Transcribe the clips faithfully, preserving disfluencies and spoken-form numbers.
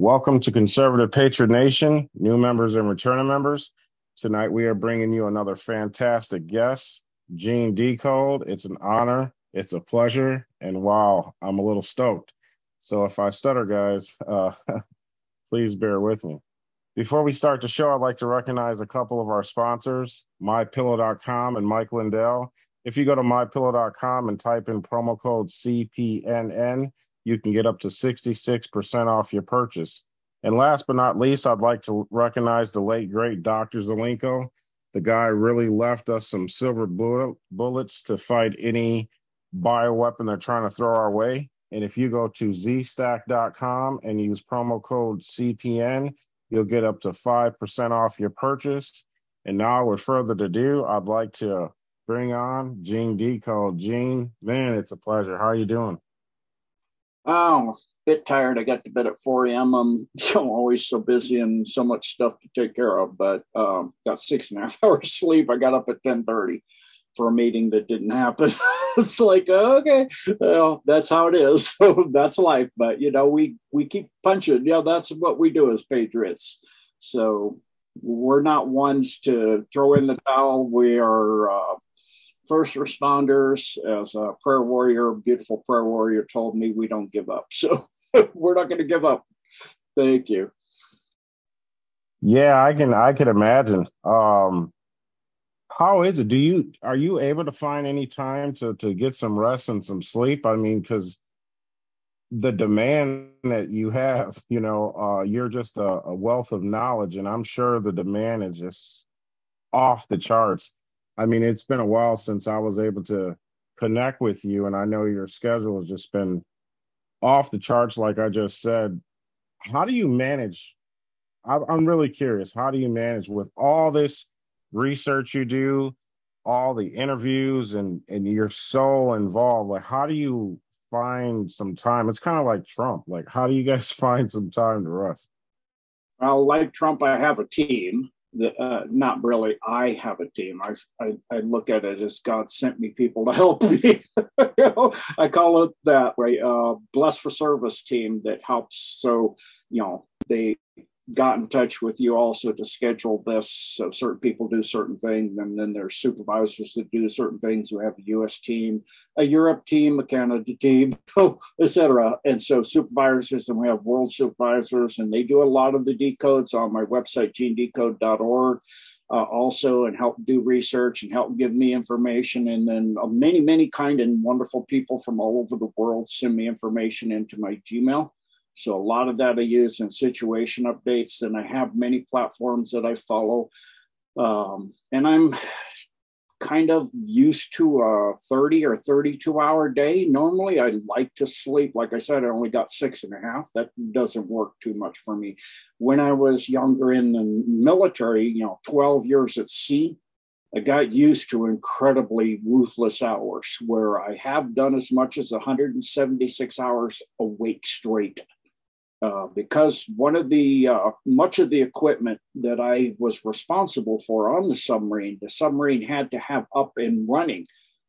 Welcome to Conservative Patriot Nation, new members and returning members. Tonight we are bringing you another fantastic guest, Gene DeCode. It's an honor, it's a pleasure, and wow, I'm a little stoked. So if I stutter, guys, uh, please bear with me. Before we start the show, I'd like to recognize a couple of our sponsors, My Pillow dot com and Mike Lindell. If you go to My Pillow dot com and type in promo code C P N N, you can get up to sixty-six percent off your purchase. And last but not least, I'd like to recognize the late, great Doctor Zelenko. The guy really left us some silver bullet, bullets to fight any bioweapon they're trying to throw our way. And if you go to z stack dot com and use promo code C P N, you'll get up to five percent off your purchase. And now, with further ado, I'd like to bring on Gene DeCode. Gene, man, it's a pleasure. How are you doing? Oh, a bit tired. I got to bed at four a.m. I'm always so busy and so much stuff to take care of, but um, got six and a half hours sleep. I got up at ten thirty for a meeting that didn't happen. It's like, okay, well, that's how it is. That's life. But, you know, we, we keep punching. Yeah, that's what we do as patriots. So we're not ones to throw in the towel. We are uh, first responders. As a prayer warrior, beautiful prayer warrior told me, we don't give up. So we're not going to give up. Thank you. Yeah, I can, I can imagine. Um, how is it? Do you, are you able to find any time to, to get some rest and some sleep? I mean, cause the demand that you have, you know, uh, you're just a, a wealth of knowledge, and I'm sure the demand is just off the charts. I mean, it's been a while since I was able to connect with you, and I know your schedule has just been off the charts, like I just said. How do you manage? I'm really curious. How do you manage with all this research you do, all the interviews, and, and you're so involved? Like, how do you find some time? It's kind of like Trump. Like, how do you guys find some time to rest? Well, like Trump, I have a team. The, uh, not really. I have a team. I, I I look at it as God sent me people to help me. You know, I call it that way. Uh, Bless for Service team that helps. So, you know, they got in touch with you also to schedule this. So certain people do certain things, and then there's supervisors that do certain things. We have a U S team, a Europe team, a Canada team, et cetera. And so supervisors, and we have world supervisors, and they do a lot of the decodes on my website, gene decode dot org, uh, also, and help do research and help give me information. And then uh, many, many kind and wonderful people from all over the world send me information into my Gmail. So a lot of that I use in situation updates, and I have many platforms that I follow. Um, and I'm kind of used to a thirty or thirty-two hour day. Normally, I like to sleep. Like I said, I only got six and a half. That doesn't work too much for me. When I was younger in the military, you know, twelve years at sea, I got used to incredibly ruthless hours where I have done as much as one hundred seventy-six hours awake straight. Uh, because one of the, uh, much of the equipment that I was responsible for on the submarine, the submarine had to have up and running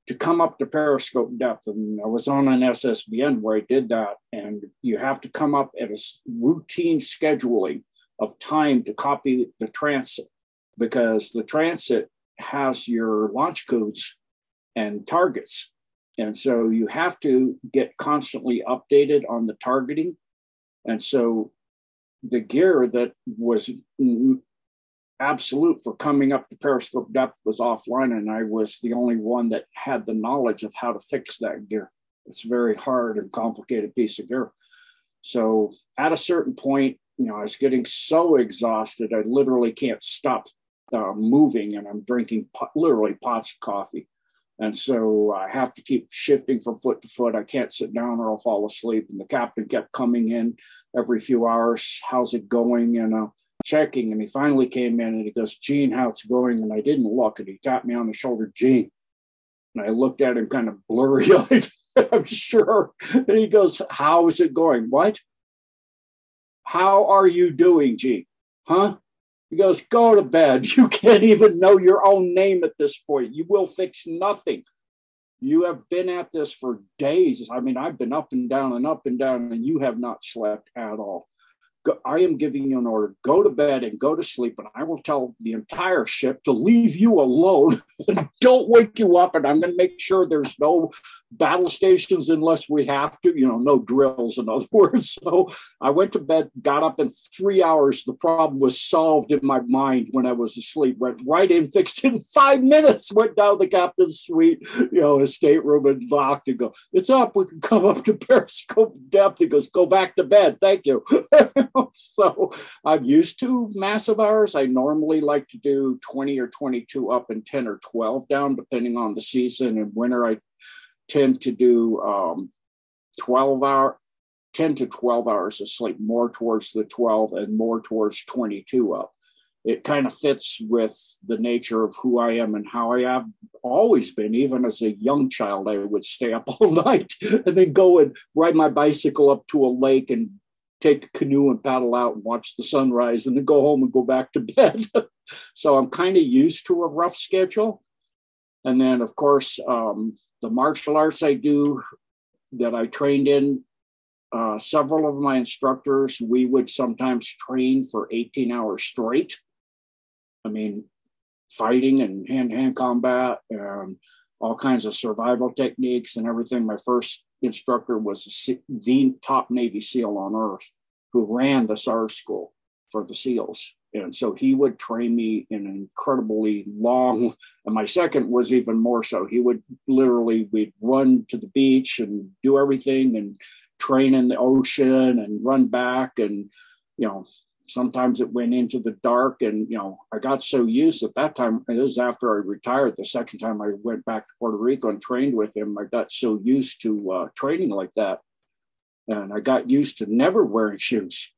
to come up to periscope depth. And I was on an S S B N where I did that. And you have to come up at a routine scheduling of time to copy the transit, because the transit has your launch codes and targets. And so you have to get constantly updated on the targeting. And so the gear that was absolute for coming up to periscope depth was offline, and I was the only one that had the knowledge of how to fix that gear. It's a very hard and complicated piece of gear. So at a certain point, you know, I was getting so exhausted, I literally can't stop uh, moving, and I'm drinking pot, literally pots of coffee. And so I have to keep shifting from foot to foot. I can't sit down or I'll fall asleep. And the captain kept coming in every few hours. How's it going? And I'm uh, checking. And he finally came in and he goes, Gene, how's it going? And I didn't look. And he tapped me on the shoulder, Gene. And I looked at him kind of blurry-eyed, I'm sure. And he goes, how's it going? What? How are you doing, Gene? Huh? He goes, go to bed. You can't even know your own name at this point. You will fix nothing. You have been at this for days. I mean, I've been up and down and up and down, and you have not slept at all. Go, I am giving you an order, go to bed and go to sleep, and I will tell the entire ship to leave you alone and don't wake you up. And I'm going to make sure there's no battle stations unless we have to, you know, no drills, in other words. So I went to bed, got up in three hours. The problem was solved in my mind when I was asleep, went right in, fixed in five minutes, went down the captain's suite, you know, his stateroom, and locked and go, it's up. We can come up to periscope depth. He goes, go back to bed. Thank you. So I'm used to massive hours. I normally like to do twenty or twenty-two up and ten or twelve down, depending on the season. In winter, I tend to do um, twelve hour, ten to twelve hours of sleep, more towards the twelve and more towards twenty-two up. It kind of fits with the nature of who I am and how I have always been. Even as a young child, I would stay up all night and then go and ride my bicycle up to a lake and take a canoe and paddle out and watch the sunrise, and then go home and go back to bed. So I'm kind of used to a rough schedule. And then, of course, um, the martial arts I do that I trained in, uh, several of my instructors, we would sometimes train for eighteen hours straight. I mean, fighting and hand-to-hand combat and all kinds of survival techniques and everything. My first instructor was the top Navy SEAL on earth who ran the S A R school for the SEALs. And so he would train me in an incredibly long, and my second was even more so. He would literally, we'd run to the beach and do everything and train in the ocean and run back. And, you know, sometimes it went into the dark, and, you know, I got so used at that time, and this is after I retired, the second time I went back to Puerto Rico and trained with him, I got so used to uh, training like that. And I got used to never wearing shoes.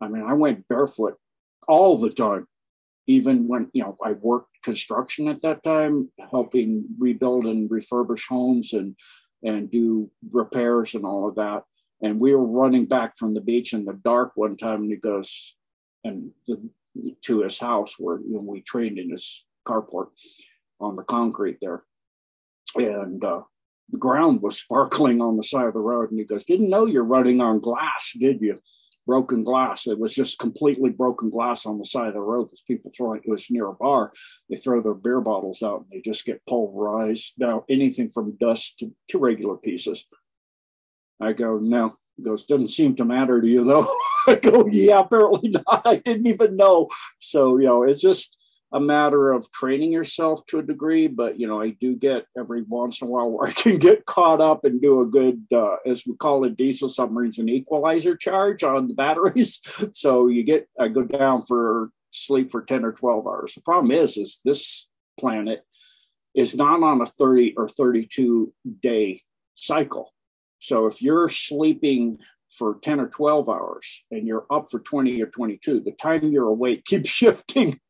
I mean, I went barefoot all the time, even when, you know, I worked construction at that time, helping rebuild and refurbish homes and, and do repairs and all of that. And we were running back from the beach in the dark one time, and he goes, and the, to his house where, you know, we trained in his carport on the concrete there. And uh, the ground was sparkling on the side of the road. And he goes, didn't know you're running on glass, did you? Broken glass. It was just completely broken glass on the side of the road because people throwing, it was near a bar. They throw their beer bottles out and they just get pulverized. Now, anything from dust to, to regular pieces. I go, no. He goes, doesn't seem to matter to you, though. I go, yeah, apparently not. I didn't even know. So, you know, it's just a matter of training yourself to a degree. But, you know, I do get every once in a while where I can get caught up and do a good, uh, as we call it, diesel submarines, an equalizer charge on the batteries. So you get, I go down for sleep for ten or twelve hours. The problem is, is this planet is not on a thirty or thirty-two day cycle. So if you're sleeping for ten or twelve hours and you're up for twenty or twenty-two, the time you're awake keeps shifting.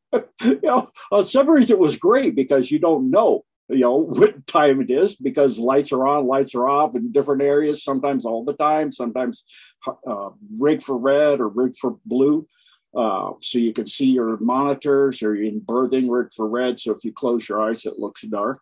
You know, on submarines, it was great because you don't know, you know, what time it is because lights are on, lights are off in different areas, sometimes all the time, sometimes uh, rig for red or rig for blue. Uh, so you can see your monitors, or in berthing, rig for red. So if you close your eyes, it looks dark.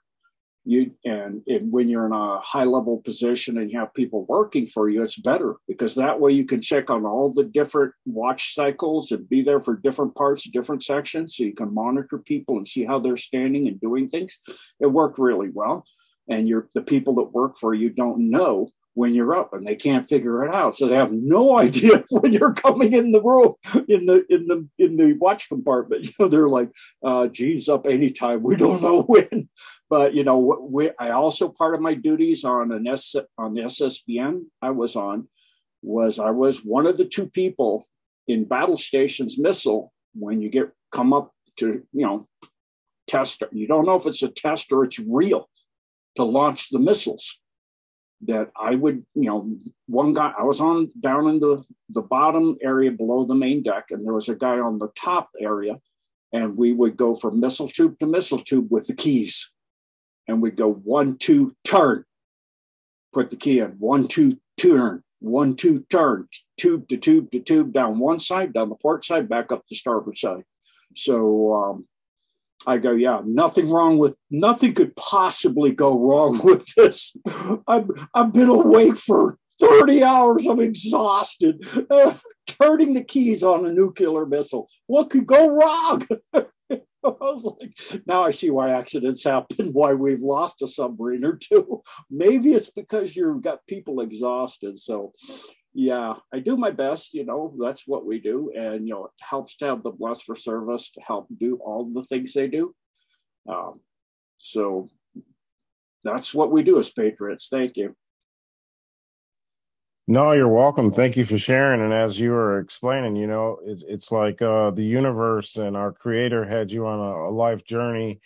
You, and, and when you're in a high level position and you have people working for you, it's better because that way you can check on all the different watch cycles and be there for different parts, different sections. So you can monitor people and see how they're standing and doing things. It worked really well. And you're, the people that work for you don't know when you're up, and they can't figure it out. So they have no idea when you're coming in the room, in the in the in the watch compartment. You know, they're like, uh, geez, up anytime. We don't know when. But, you know, we, I also, part of my duties on an S, on the S S B N I was on was I was one of the two people in battle stations missile when you get come up to, you know, test. You don't know if it's a test or it's real to launch the missiles. That I would, you know, one guy, I was on down in the, the bottom area below the main deck, and there was a guy on the top area, and we would go from missile tube to missile tube with the keys. And we'd go one, two, turn, put the key in, one, two, turn, one, two, turn, tube to tube to tube, down one side, down the port side, back up the starboard side. So, um, I go, yeah, nothing wrong with, nothing could possibly go wrong with this. I've, I've been awake for thirty hours of exhausted, uh, turning the keys on a nuclear missile. What could go wrong? I was like, now I see why accidents happen, why we've lost a submarine or two. Maybe it's because you've got people exhausted. So, yeah, I do my best. You know, that's what we do. And, you know, it helps to have the Bless for Service to help do all the things they do. Um, so that's what we do as patriots. Thank you. No, you're welcome. Thank you for sharing. And as you were explaining, you know, it's, it's like uh, the universe and our creator had you on a, a life journey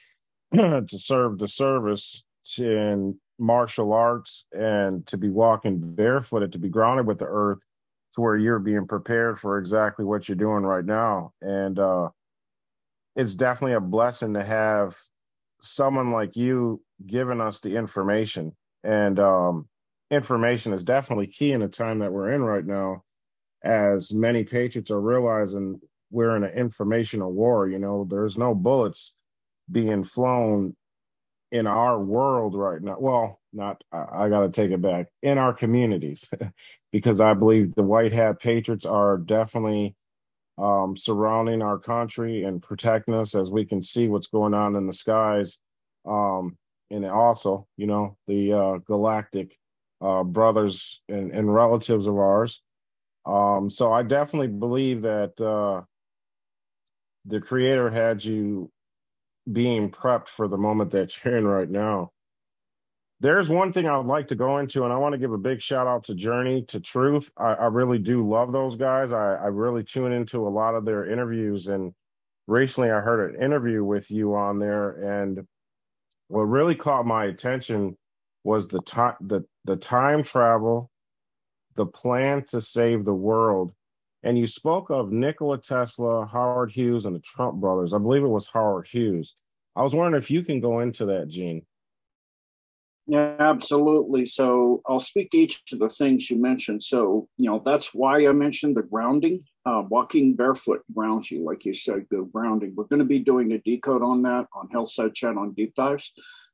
to serve the service in martial arts and to be walking barefooted, to be grounded with the earth to where you're being prepared for exactly what you're doing right now. And uh, it's definitely a blessing to have someone like you giving us the information. And, um, information is definitely key in the time that we're in right now, as many patriots are realizing we're in an informational war. You know, there's no bullets being flown in our world right now. Well, not, I, I got to take it back, in our communities, because I believe the white hat patriots are definitely um, surrounding our country and protecting us, as we can see what's going on in the skies. Um, and also, you know, the uh, galactic Uh, brothers and, and relatives of ours. Um, so I definitely believe that uh, the creator had you being prepped for the moment that you're in right now. There's one thing I would like to go into, and I want to give a big shout out to Journey to Truth. I, I really do love those guys. I, I really tune into a lot of their interviews, and recently I heard an interview with you on there, and what really caught my attention was the time, the, the time travel, the plan to save the world. And you spoke of Nikola Tesla, Howard Hughes, and the Trump brothers. I believe it was Howard Hughes. I was wondering if you can go into that, Gene. Yeah, absolutely. So I'll speak to each of the things you mentioned. So, you know, that's why I mentioned the grounding, uh, walking barefoot grounds you, like you said, the grounding. We're going to be doing a decode on that on Healthside Chat on Deep Dives.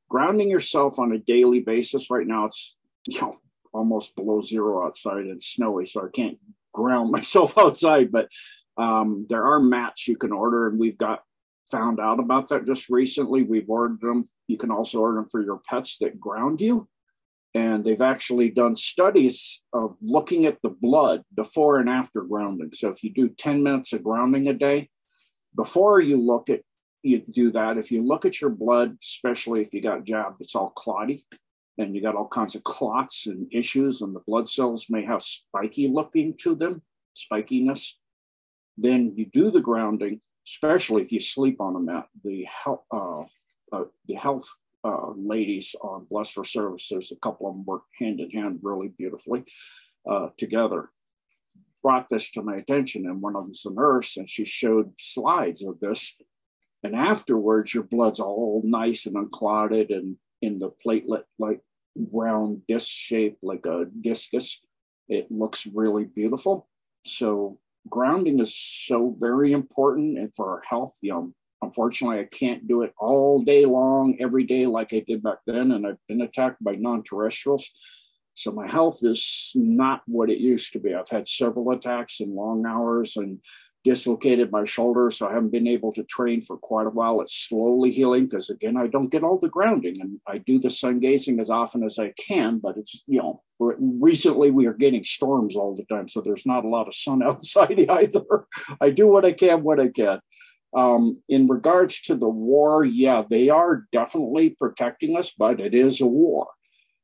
Grounding yourself on a daily basis. Right now, it's, you know, almost below zero outside and snowy, so I can't ground myself outside. But um, there are mats you can order, and we've got found out about that just recently. We've ordered them. You can also order them for your pets that ground you. And they've actually done studies of looking at the blood before and after grounding. So if you do ten minutes of grounding a day, before you look at you do that. If you look at your blood, especially if you got jabbed, it's all clotty and you got all kinds of clots and issues, and the blood cells may have spiky looking to them, spikiness. Then you do the grounding, especially if you sleep on a mat. The health, uh, uh, the health uh, ladies on Bless for Service, there's a couple of them work hand in hand really beautifully uh, together. Brought this to my attention, and one of them's a nurse, and she showed slides of this. And afterwards, your blood's all nice and unclotted and in the platelet-like round disc shape, like a discus. It looks really beautiful. So grounding is so very important, and for our health. You know, unfortunately, I can't do it all day long, every day like I did back then, and I've been attacked by non-terrestrials. So my health is not what it used to be. I've had several attacks and long hours and dislocated my shoulder, so I haven't been able to train for quite a while. It's slowly healing because, again, I don't get all the grounding, and I do the sun gazing as often as I can, but it's, you know, recently we are getting storms all the time, so there's not a lot of sun outside either. I do what I can, what I can. Um, in regards to the war, yeah, they are definitely protecting us, but it is a war.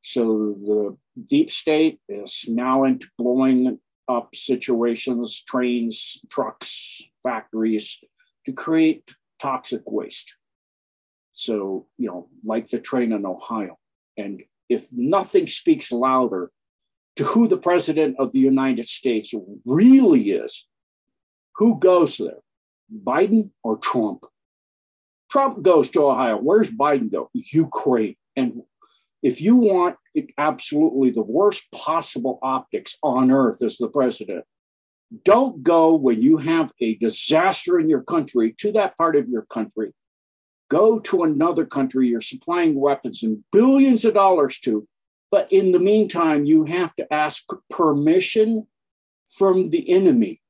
So the deep state is now into blowing up situations, trains, trucks, factories, to create toxic waste. So, you know, like the train in Ohio. And if nothing speaks louder to who the president of the United States really is, who goes there? Biden or Trump? Trump goes to Ohio. Where's Biden go? Ukraine. And if you want it, absolutely the worst possible optics on earth as the president, don't go when you have a disaster in your country to that part of your country. Go to another country you're supplying weapons and billions of dollars to, But in the meantime, you have to ask permission from the enemy.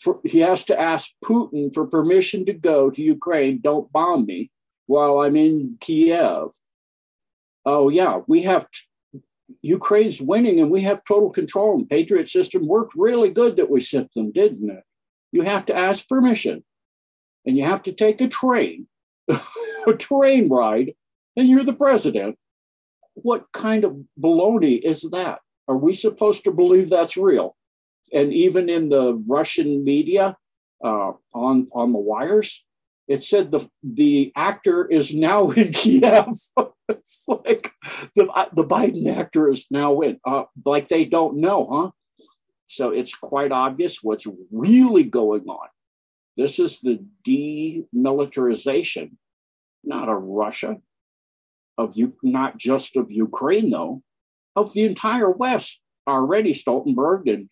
For, he has to ask Putin for permission to go to Ukraine. Don't bomb me while I'm in Kiev. Oh, yeah, we have t- Ukraine's winning and we have total control. And Patriot system worked really good that we sent them, didn't it? You have to ask permission and you have to take a train, a train ride, and you're the president. What kind of baloney is that? Are we supposed to believe that's real? And even in the Russian media, uh, on on the wires, it said the the actor is now in Kiev. It's like the the Biden actor is now in. Uh, like they don't know, huh? So it's quite obvious what's really going on. This is the demilitarization, not of Russia, of you, not just of Ukraine though, of the entire West. Already, Stoltenberg and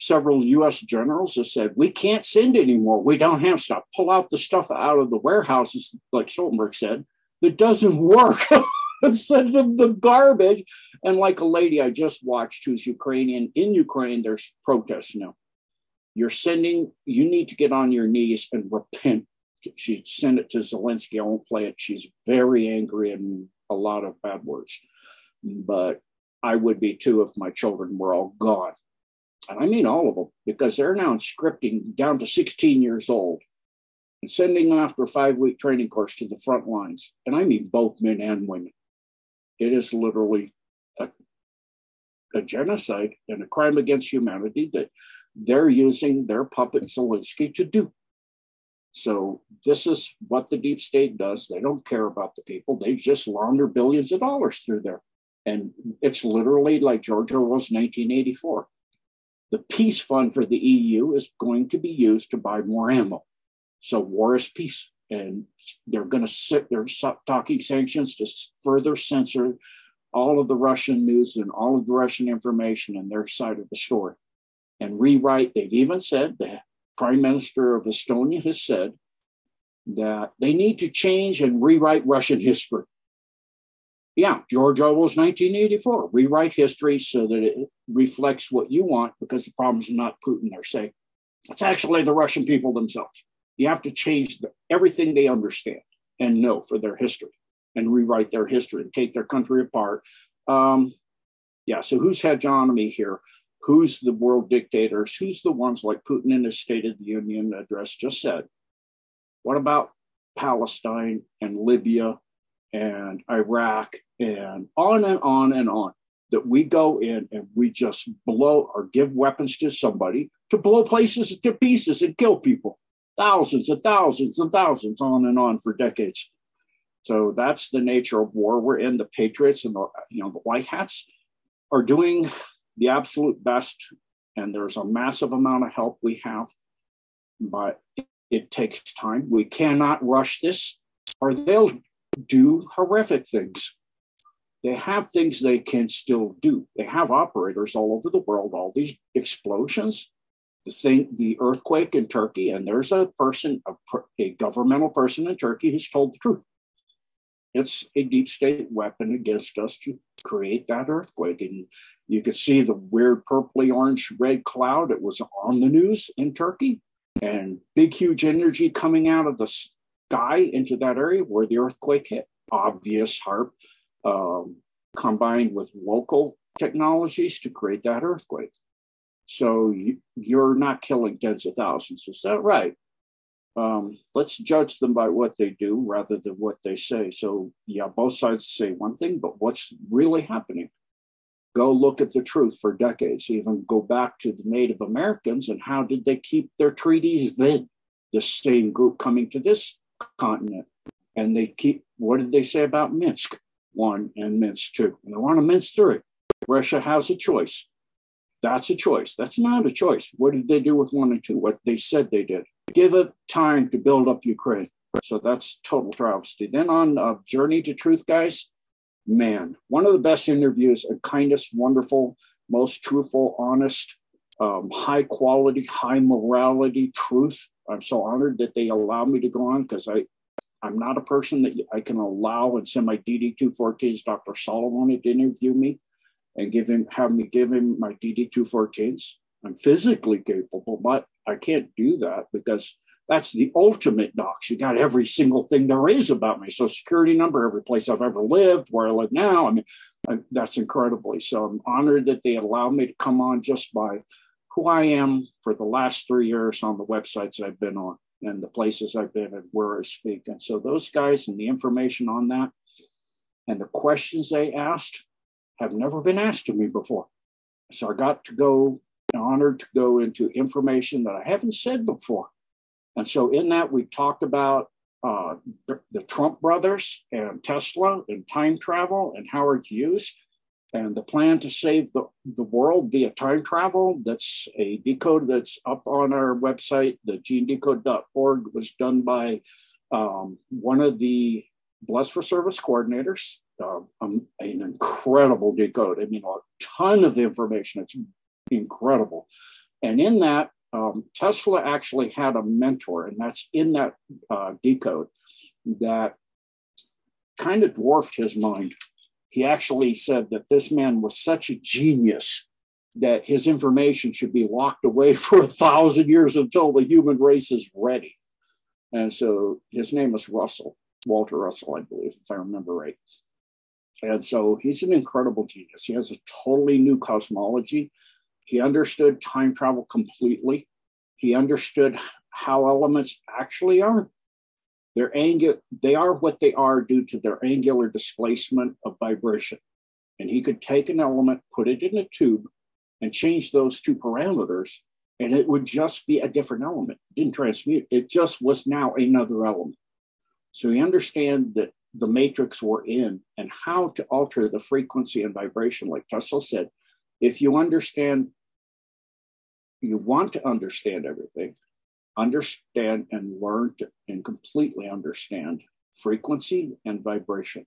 several U S generals have said, we can't send anymore. We don't have stuff. Pull out the stuff out of the warehouses, like Stoltenberg said, that doesn't work. Send them the garbage. And like a lady I just watched who's Ukrainian, in Ukraine, there's protests now. You're sending, you need to get on your knees and repent. She sent it to Zelensky. I won't play it. She's very angry and a lot of bad words. But I would be too if my children were all gone. And I mean all of them, because they're now conscripting down to sixteen years old and sending them after a five-week training course to the front lines. And I mean both men and women. It is literally a, a genocide and a crime against humanity that they're using their puppet Zelensky to do. So this is what the deep state does. They don't care about the people. They just launder billions of dollars through there. And it's literally like George Orwell's nineteen eighty-four. The peace fund for the E U is going to be used to buy more ammo. So war is peace. And they're going to sit, they're talking sanctions to further censor all of the Russian news and all of the Russian information and their side of the story. And rewrite, they've even said, the Prime Minister of Estonia has said that they need to change and rewrite Russian history. Yeah, George Orwell's nineteen eighty-four. Rewrite history so that it reflects what you want, because the problem's not Putin, they're saying. It's actually the Russian people themselves. You have to change the, everything they understand and know for their history and rewrite their history and take their country apart. Um, yeah, so who's hegemony here? Who's the world dictators? Who's the ones like Putin in his State of the Union address just said? What about Palestine and Libya and Iraq and on and on and on, that we go in and we just blow or give weapons to somebody to blow places to pieces and kill people. Thousands and thousands and thousands on and on for decades. So that's the nature of war. We're in the patriots and the, you know, the white hats are doing the absolute best. And there's a massive amount of help we have, but it takes time. We cannot rush this or they'll do horrific things. They have things they can still do. They have operators all over the world, all these explosions, the thing, the earthquake in Turkey, and there's a person, a, a governmental person in Turkey who's told the truth. It's a deep state weapon against us to create that earthquake. And you could see the weird purpley, orange, red cloud. It was on the news in Turkey, and big, huge energy coming out of the sky into that area where the earthquake hit. Obvious HAARP um, combined with local technologies to create that earthquake. So you, you're not killing tens of thousands. Is that right? Um, let's judge them by what they do rather than what they say. So yeah, both sides say one thing, but what's really happening? Go look at the truth for decades, even go back to the Native Americans and how did they keep their treaties then? The same group coming to this continent, and they keep, what did they say about Minsk one and Minsk two? And they want a Minsk three. Russia has a choice. That's a choice. That's not a choice. What did they do with one and two? What they said they did. Give it time to build up Ukraine. So that's total travesty. Then on uh, Journey to Truth, guys, man, one of the best interviews, and kindest, wonderful, most truthful, honest, um, high quality, high morality truth. I'm so honored that they allow me to go on because I I'm not a person that I can allow and send my D D two fourteens. Doctor Solomon to interview me and give him, have me give him my D D two fourteens. I'm physically capable, but I can't do that because that's the ultimate docs. You got every single thing there is about me. Social security number, every place I've ever lived, where I live now. I mean, I, that's incredibly. So I'm honored that they allowed me to come on just by who I am for the last three years on the websites I've been on and the places I've been and where I speak. And so those guys and the information on that and the questions they asked have never been asked to me before. So I got to go, honored to go into information that I haven't said before. And so in that, we talked about uh, the, the Trump brothers and Tesla and time travel and Howard Hughes and the plan to save the, the world via time travel. That's a decode that's up on our website. The gene decode dot org was done by um, one of the Bless for Service coordinators, uh, um, an incredible decode. I mean, a ton of information. It's incredible. And in that, Um, Tesla actually had a mentor, and that's in that uh, decode that kind of dwarfed his mind. He actually said that this man was such a genius that his information should be locked away for a thousand years until the human race is ready. And so his name was Russell, Walter Russell, I believe, if I remember right. And so he's an incredible genius. He has a totally new cosmology. He understood time travel completely. He understood how elements actually are. They're angu- they are what they are due to their angular displacement of vibration. And he could take an element, put it in a tube, and change those two parameters, and it would just be a different element. It didn't transmute. It just was now another element. So he understood that the matrix we're in and how to alter the frequency and vibration, like Tesla said. If you understand, you want to understand everything, understand and learn to, and completely understand frequency and vibration.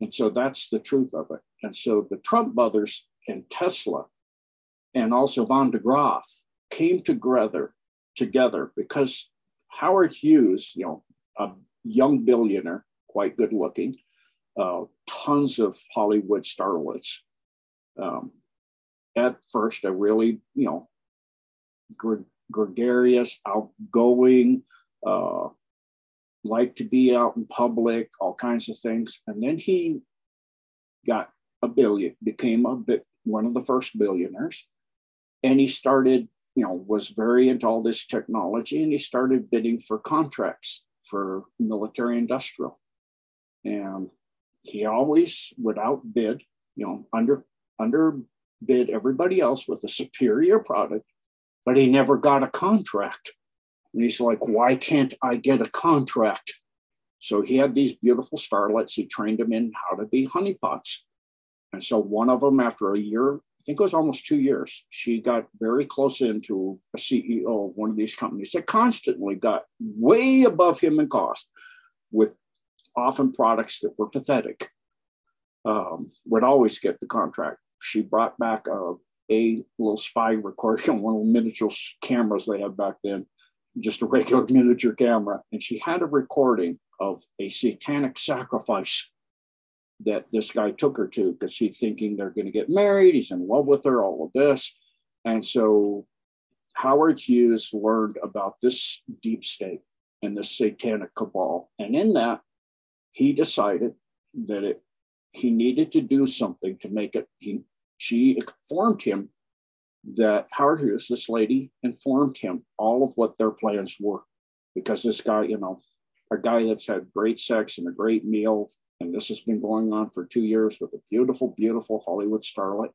And so that's the truth of it. And so the Trump brothers and Tesla and also Von de Graaff came together, together because Howard Hughes, you know, a young billionaire, quite good looking, uh, tons of Hollywood starlets. Um, At first, a really, you know, gre- gregarious, outgoing, uh, liked to be out in public, all kinds of things. And then he got a billion, became a bit, one of the first billionaires. And he started, you know, was very into all this technology. And he started bidding for contracts for military industrial. And he always would outbid, you know, under, under, bid everybody else with a superior product, but he never got a contract. And he's like, why can't I get a contract? So he had these beautiful starlets. He trained them in how to be honeypots. And so one of them, after a year, I think it was almost two years, she got very close into a C E O of one of these companies that constantly got way above him in cost with often products that were pathetic, um, would always get the contract. She brought back a, a little spy recording, one of the miniature cameras they had back then, just a regular miniature camera. And she had a recording of a satanic sacrifice that this guy took her to because he's thinking they're going to get married. He's in love with her, all of this. And so Howard Hughes learned about this deep state and this satanic cabal. And in that, he decided that it he needed to do something to make it. He, she informed him that Howard Hughes, this lady, informed him all of what their plans were, because this guy, you know, a guy that's had great sex and a great meal, and this has been going on for two years with a beautiful, beautiful Hollywood starlet.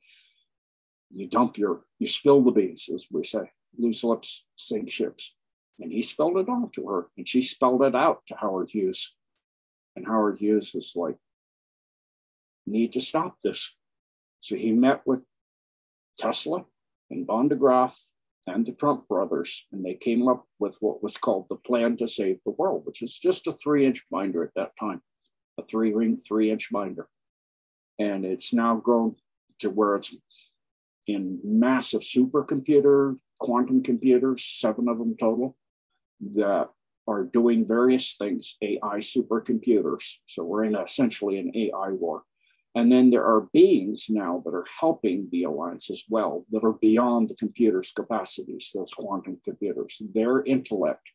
You dump your, you spill the beans, as we say, loose lips sink ships, and he spelled it all to her, and she spelled it out to Howard Hughes, and Howard Hughes is like, need to stop this. So he met with Tesla and Von de Graaff and the Trump brothers, and they came up with what was called the plan to save the world, which is just a three-inch binder at that time, a three-ring, three-inch binder. And it's now grown to where it's in massive supercomputer, quantum computers, seven of them total, that are doing various things, A I supercomputers. So we're in essentially an A I war. And then there are beings now that are helping the alliance as well, that are beyond the computer's capacities, those quantum computers. Their intellect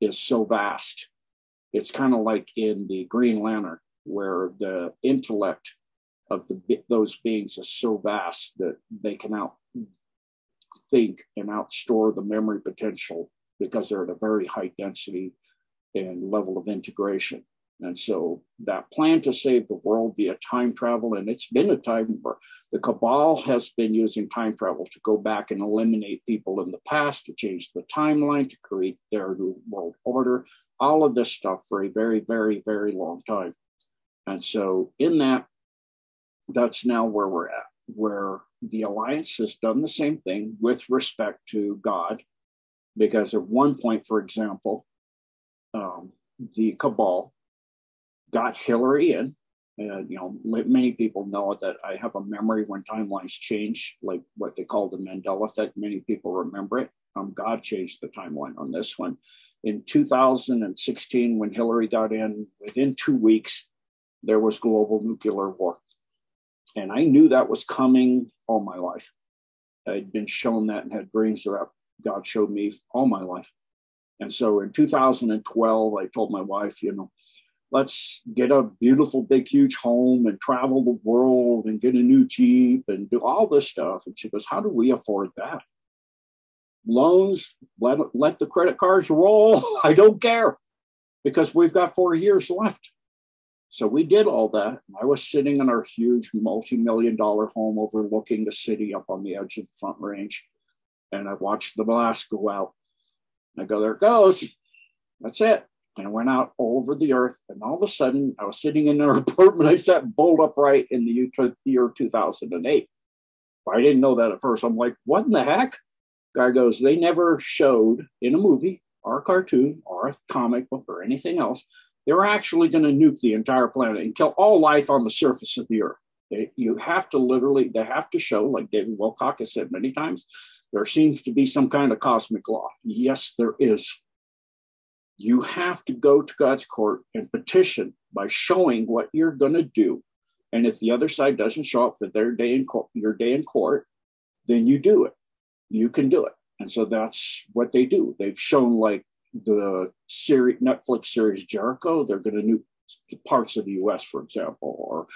is so vast. It's kind of like in the Green Lantern, where the intellect of the, those beings is so vast that they can outthink and outstore the memory potential, because they're at a very high density and level of integration. And so that plan to save the world via time travel, and it's been a time where the cabal has been using time travel to go back and eliminate people in the past, to change the timeline, to create their new world order, all of this stuff for a very, very, very long time. And so in that, that's now where we're at, where the alliance has done the same thing with respect to God, because at one point, for example, um, the cabal got Hillary in. And, you know, many people know that I have a memory when timelines change, like what they call the Mandela effect. Many people remember it. Um, God changed the timeline on this one. In two thousand sixteen, when Hillary got in, within two weeks, there was global nuclear war. And I knew that was coming all my life. I'd been shown that and had dreams of that. God showed me all my life. And so in two thousand twelve, I told my wife, you know, let's get a beautiful, big, huge home and travel the world and get a new Jeep and do all this stuff. And she goes, how do we afford that? Loans, let, let the credit cards roll. I don't care, because we've got four years left. So we did all that. I was sitting in our huge multi-million dollar home overlooking the city up on the edge of the Front Range. And I watched the blast go out. And I go, there it goes. That's it. And it went out over the earth. And all of a sudden, I was sitting in our apartment. I sat bolt upright in the year two thousand eight. I didn't know that at first. I'm like, what in the heck? Guy goes, they never showed in a movie or a cartoon or a comic book or anything else. They were actually going to nuke the entire planet and kill all life on the surface of the earth. They, you have to literally, they have to show, like David Wilcock has said many times, there seems to be some kind of cosmic law. Yes, there is. You have to go to God's court and petition by showing what you're going to do. And if the other side doesn't show up for their day in court, your day in court, then you do it. You can do it. And so that's what they do. They've shown, like the series, Netflix series Jericho, they're going to nuke parts of the U S, for example, or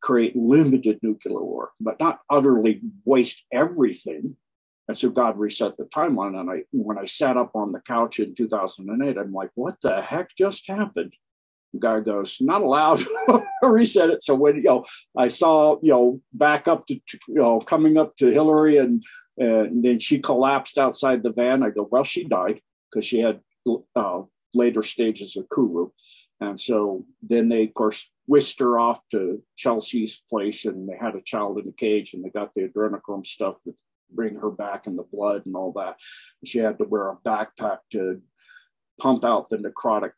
create limited nuclear war, but not utterly waste everything. And so God reset the timeline. And I, when I sat up on the couch in two thousand eight, I'm like, what the heck just happened? And God goes, not allowed. Reset it. So when, you know, I saw, you know, back up to, you know, coming up to Hillary, and, and then she collapsed outside the van. I go, well, she died, because she had uh, later stages of Kuru. And so then they, of course, whisked her off to Chelsea's place, and they had a child in a cage, and they got the adrenochrome stuff that bring her back in the blood and all that. She had to wear a backpack to pump out the necrotic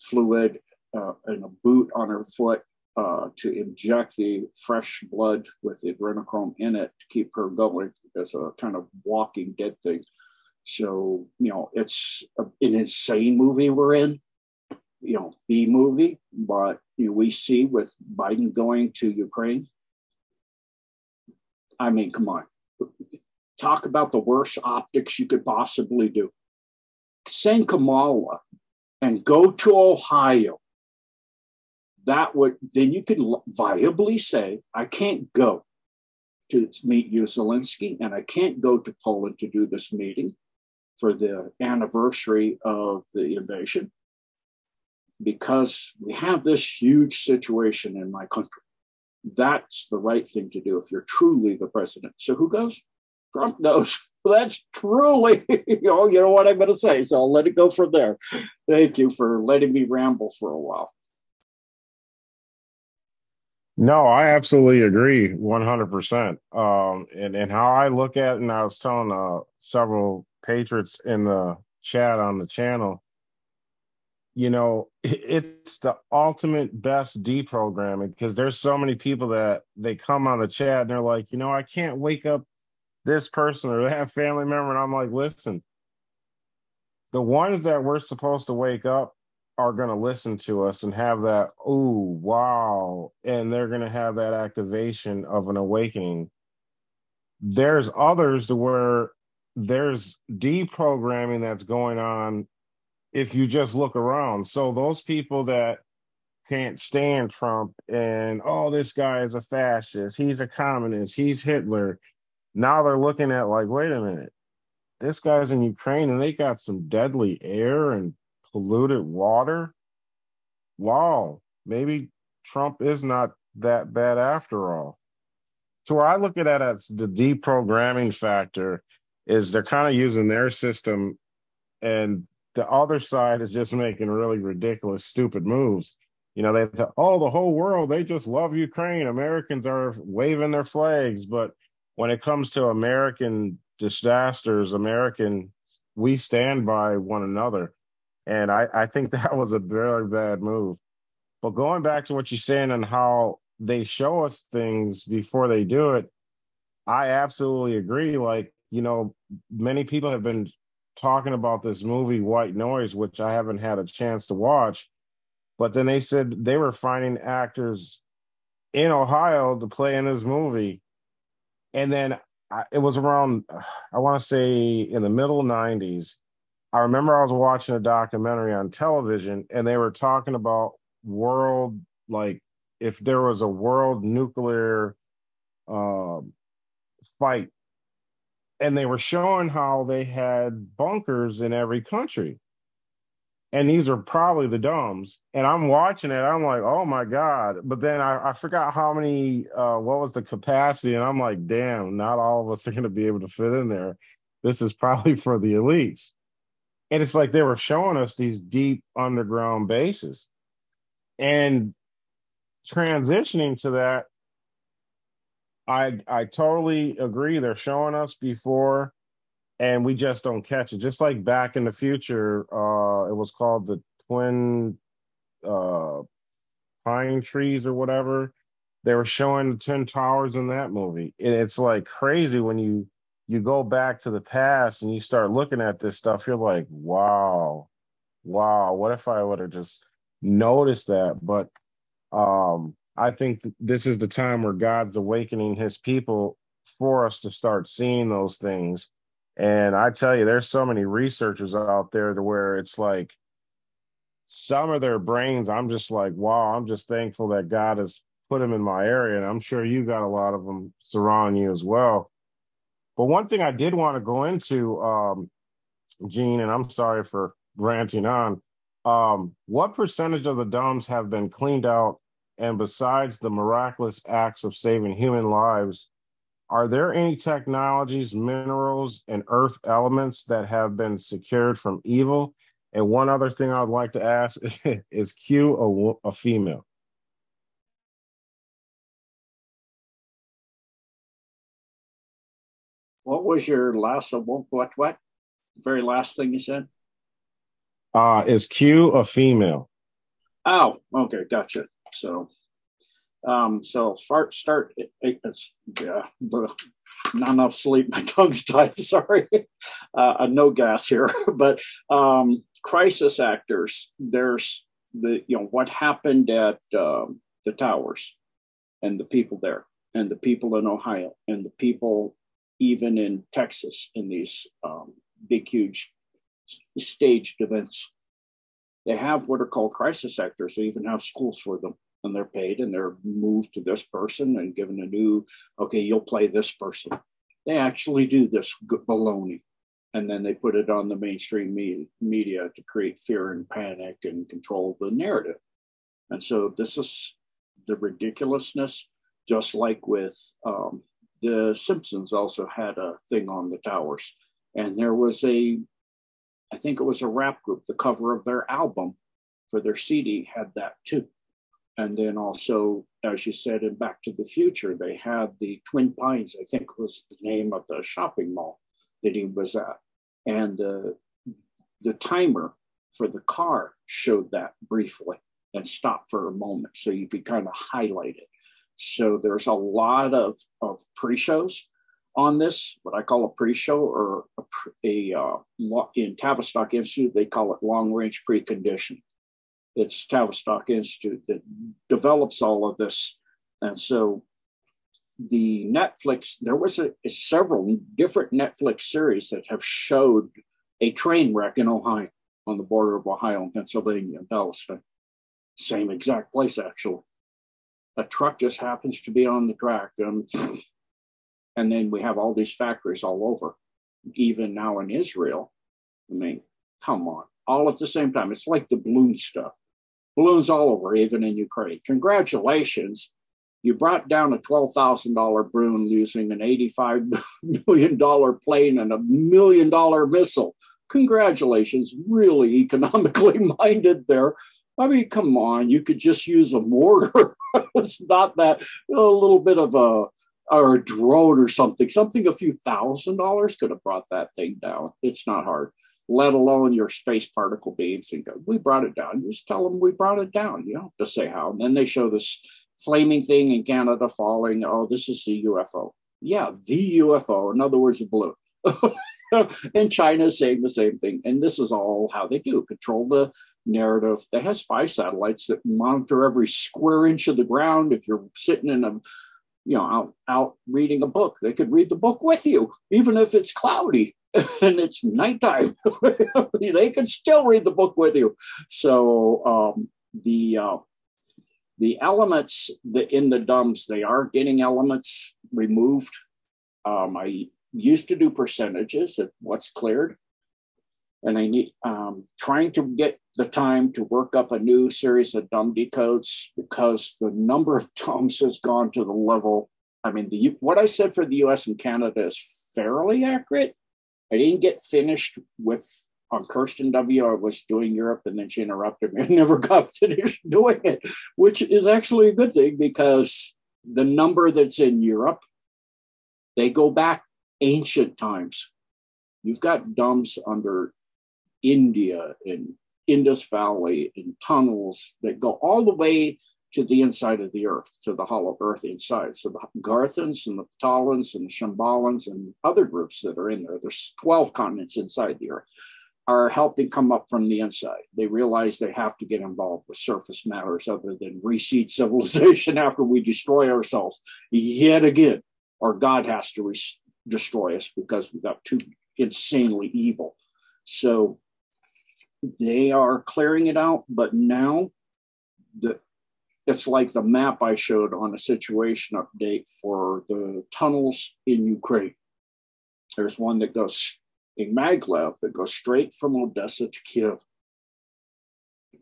fluid, uh, and a boot on her foot uh, to inject the fresh blood with the adrenochrome in it to keep her going, as a kind of walking dead thing. So, you know, it's a, an insane movie we're in, you know, B movie, but you know, we see with Biden going to Ukraine. I mean, come on. Talk about the worst optics you could possibly do. Send Kamala and go to Ohio. That would, then you could viably say, I can't go to meet you, Zelensky, and I can't go to Poland to do this meeting for the anniversary of the invasion, because we have this huge situation in my country. That's the right thing to do if you're truly the president. So who goes? Trump knows. That's truly, you know, you know what I'm going to say, so I'll let it go from there. Thank you for letting me ramble for a while. No, I absolutely agree, one hundred percent. Um, and, and how I look at it, and I was telling uh, several patriots in the chat on the channel, you know, it's the ultimate best deprogramming, because there's so many people that they come on the chat and they're like, you know, I can't wake up this person or that family member. And I'm like, listen, the ones that we're supposed to wake up are going to listen to us and have that, ooh, wow, and they're going to have that activation of an awakening. There's others where there's deprogramming that's going on if you just look around. So those people that can't stand Trump and, oh, this guy is a fascist, he's a communist, he's Hitler. Now they're looking at like, wait a minute, this guy's in Ukraine and they got some deadly air and polluted water. Wow, maybe Trump is not that bad after all. So where I look at that as the deprogramming factor is they're kind of using their system and the other side is just making really ridiculous, stupid moves. You know, they thought, oh, the whole world, they just love Ukraine. Americans are waving their flags. But when it comes to American disasters, American, we stand by one another. And I, I think that was a very bad move. But going back to what you're saying and how they show us things before they do it, I absolutely agree. Like, you know, many people have been talking about this movie, White Noise, which I haven't had a chance to watch. But then they said they were finding actors in Ohio to play in this movie. And then I, it was around, I want to say, in the middle nineties. I remember I was watching a documentary on television and they were talking about world, like if there was a world nuclear uh, fight, and they were showing how they had bunkers in every country. And these are probably the dumbs. And I'm watching it. I'm like, oh my God. But then I, I forgot how many, uh, what was the capacity? And I'm like, damn, not all of us are going to be able to fit in there. This is probably for the elites. And it's like they were showing us these deep underground bases. And transitioning to that, I I totally agree. They're showing us before, and we just don't catch it. Just like Back in the Future, uh, it was called the Twin uh, Pine Trees or whatever. They were showing the Twin Towers in that movie. And it's like crazy when you... you go back to the past and you start looking at this stuff, you're like, wow, wow, what if I would have just noticed that? But um, I think th- this is the time where God's awakening his people for us to start seeing those things. And I tell you, there's so many researchers out there to where it's like some of their brains, I'm just like, wow, I'm just thankful that God has put them in my area. And I'm sure you got a lot of them surrounding you as well. But one thing I did want to go into, um, Gene, and I'm sorry for ranting on, um, what percentage of the dumbs have been cleaned out? And besides the miraculous acts of saving human lives, are there any technologies, minerals, and earth elements that have been secured from evil? And one other thing I'd like to ask is, is Q a, a female? What was your last, what, what, the very last thing you said? Uh, is Q a female? Oh, okay, gotcha. So, um, so start, start, it's, yeah, not enough sleep, my tongue's tied, sorry. Uh, no gas here, but um, crisis actors, there's the, you know, what happened at um, the towers and the people there and the people in Ohio and the people even in Texas, in these um, big, huge staged events. They have what are called crisis actors. They even have schools for them, and they're paid, and they're moved to this person and given a new, okay, you'll play this person. They actually do this baloney, and then they put it on the mainstream me- media to create fear and panic and control the narrative. And so this is the ridiculousness, just like with... Um, The Simpsons also had a thing on the towers, and there was a, I think it was a rap group, the cover of their album for their C D had that too. And then also, as you said, in Back to the Future, they had the Twin Pines, I think was the name of the shopping mall that he was at. And the, the timer for the car showed that briefly and stopped for a moment. So you could kind of highlight it. So there's a lot of, of pre-shows. on this, what I call a pre-show, or a, a uh, in Tavistock Institute, they call it long-range preconditioning. It's Tavistock Institute that develops all of this. And so the Netflix, there was a, a several different Netflix series that have showed a train wreck in Ohio, on the border of Ohio and Pennsylvania and Palestine. Same exact place, actually. A truck just happens to be on the track. And, and then we have all these factories all over, even now in Israel. I mean, come on. All at the same time. It's like the balloon stuff. Balloons all over, even in Ukraine. Congratulations. You brought down a twelve thousand dollar balloon using an eighty-five million dollar plane and a million dollar missile. Congratulations. Really economically minded there. I mean, come on. You could just use a mortar. It's not that, you know, a little bit of a, or a drone or something. Something a few thousand dollars could have brought that thing down. It's not hard. Let alone your space particle beams, and go, we brought it down. You just tell them we brought it down. You don't have to say how. And then they show this flaming thing in Canada falling. Oh, this is the U F O. Yeah, the U F O. In other words, a balloon. And China is saying the same thing. And this is all how they do, control the narrative. They have spy satellites that monitor every square inch of the ground. If you're sitting in a, you know, out, out reading a book, they could read the book with you, even if it's cloudy. And it's nighttime. They can still read the book with you. So um, the uh, the elements the, in the dumps, they are getting elements removed. Um, I used to do percentages of what's cleared, and I need um, trying to get the time to work up a new series of dumb decodes, because the number of dumps has gone to the level. I mean, the what I said for the U S and Canada is fairly accurate. I didn't get finished with on Kirsten W. I was doing Europe, and then she interrupted me. I never got finished doing it, which is actually a good thing, because the number that's in Europe, they go back ancient times. You've got dumps under India and Indus Valley and tunnels that go all the way to the inside of the earth, to the hollow earth inside. So the Garthans and the Ptalans and the Shimbalans and other groups that are in there, there's twelve continents inside the earth, are helping come up from the inside. They realize they have to get involved with surface matters other than reseed civilization after we destroy ourselves yet again, or God has to re- destroy us because we got too insanely evil. So they are clearing it out, but now the it's like the map I showed on a situation update for the tunnels in Ukraine. There's one that goes in maglev that goes straight from Odessa to Kiev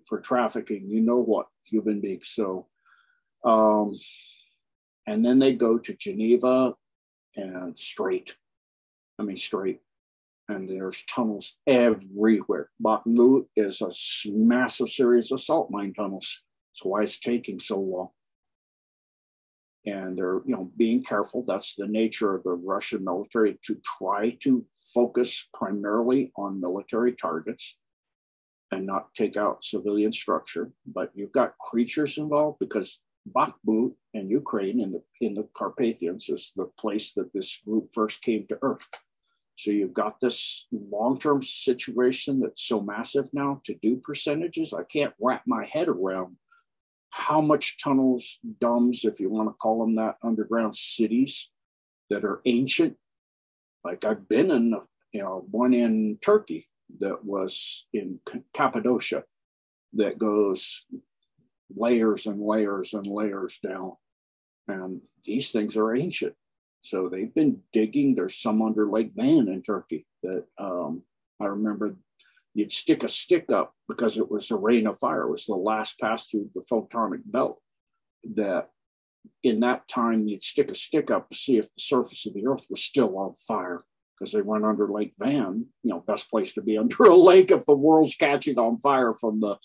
for trafficking. You know what, human beings. So, um, and then they go to Geneva and straight. I mean, straight. And there's tunnels everywhere. Bakhmut is a massive series of salt mine tunnels. That's why it's taking so long. And they're, you know, being careful. That's the nature of the Russian military, to try to focus primarily on military targets and not take out civilian structure. But you've got creatures involved, because Bakhmut and Ukraine in the in the Carpathians is the place that this group first came to Earth. So you've got this long-term situation that's so massive now. To do percentages, I can't wrap my head around how much tunnels, domes, if you want to call them that, underground cities that are ancient. Like I've been in, you know, one in Turkey that was in Cappadocia that goes layers and layers and layers down. And these things are ancient. So they've been digging. There's some under Lake Van in Turkey that um, I remember you'd stick a stick up because it was a rain of fire. It was the last pass through the photonic belt, that in that time you'd stick a stick up to see if the surface of the earth was still on fire, because they went under Lake Van, you know, best place to be under a lake if the world's catching on fire from the,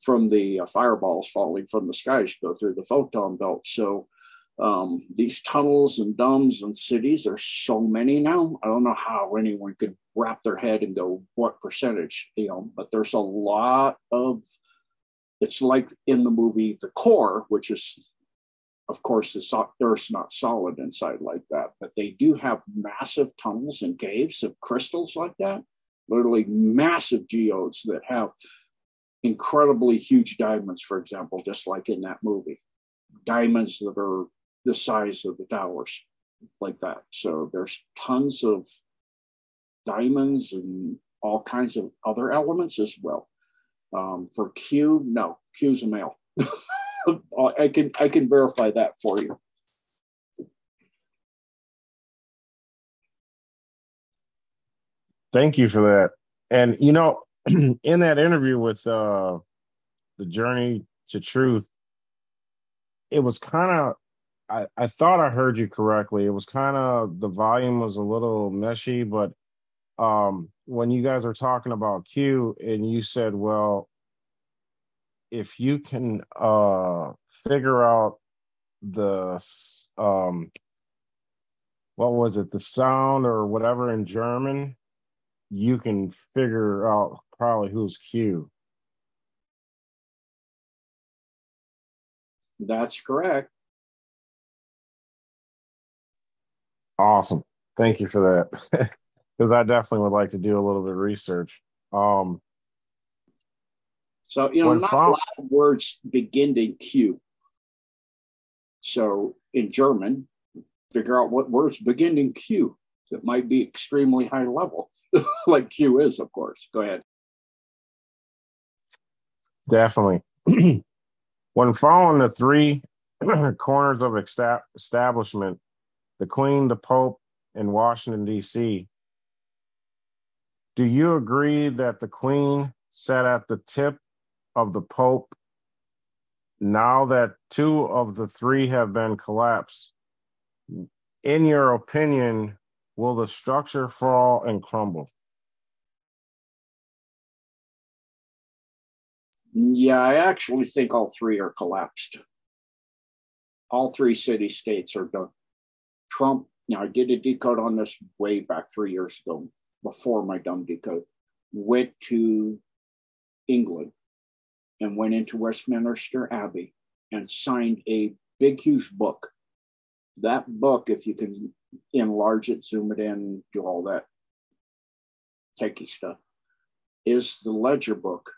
from the fireballs falling from the skies go through the photon belt. So um, these tunnels and domes and cities, there's so many now. I don't know how anyone could wrap their head and go, what percentage, you know, but there's a lot of, it's like in the movie, The Core, which is Of course, the Earth's not solid inside like that, but they do have massive tunnels and caves of crystals like that, literally massive geodes that have incredibly huge diamonds, for example, just like in that movie. Diamonds that are the size of the towers, like that. So there's tons of diamonds and all kinds of other elements as well. Um, for Q, no, Q's a male. I can I can verify that for you. Thank you for that. And you know, in that interview with uh, the Journey to Truth, it was kind of, I, I thought I heard you correctly. It was kind of, the volume was a little meshy, but um, when you guys were talking about Q and you said, well, if you can uh, figure out the, um, what was it, the sound or whatever in German, you can figure out probably who's Q. That's correct. Awesome. Thank you for that. Because I definitely would like to do a little bit of research. Um, so, you know, not found- a lot of words begin in Q. So in German, figure out what words begin in Q that might be extremely high level, like Q is, of course. Go ahead. Definitely. When following the three corners of esta- establishment, the Queen, the Pope, and Washington, D C, do you agree that the Queen sat at the tip of the Pope now that two of the three have been collapsed? In your opinion, will the structure fall and crumble? Yeah, I actually think all three are collapsed. All three city-states are done. Trump, now I did a decode on this way back three years ago, before my dumb decode, went to England and went into Westminster Abbey and signed a big, huge book. That book, if you can enlarge it, zoom it in, do all that techie stuff, is the ledger book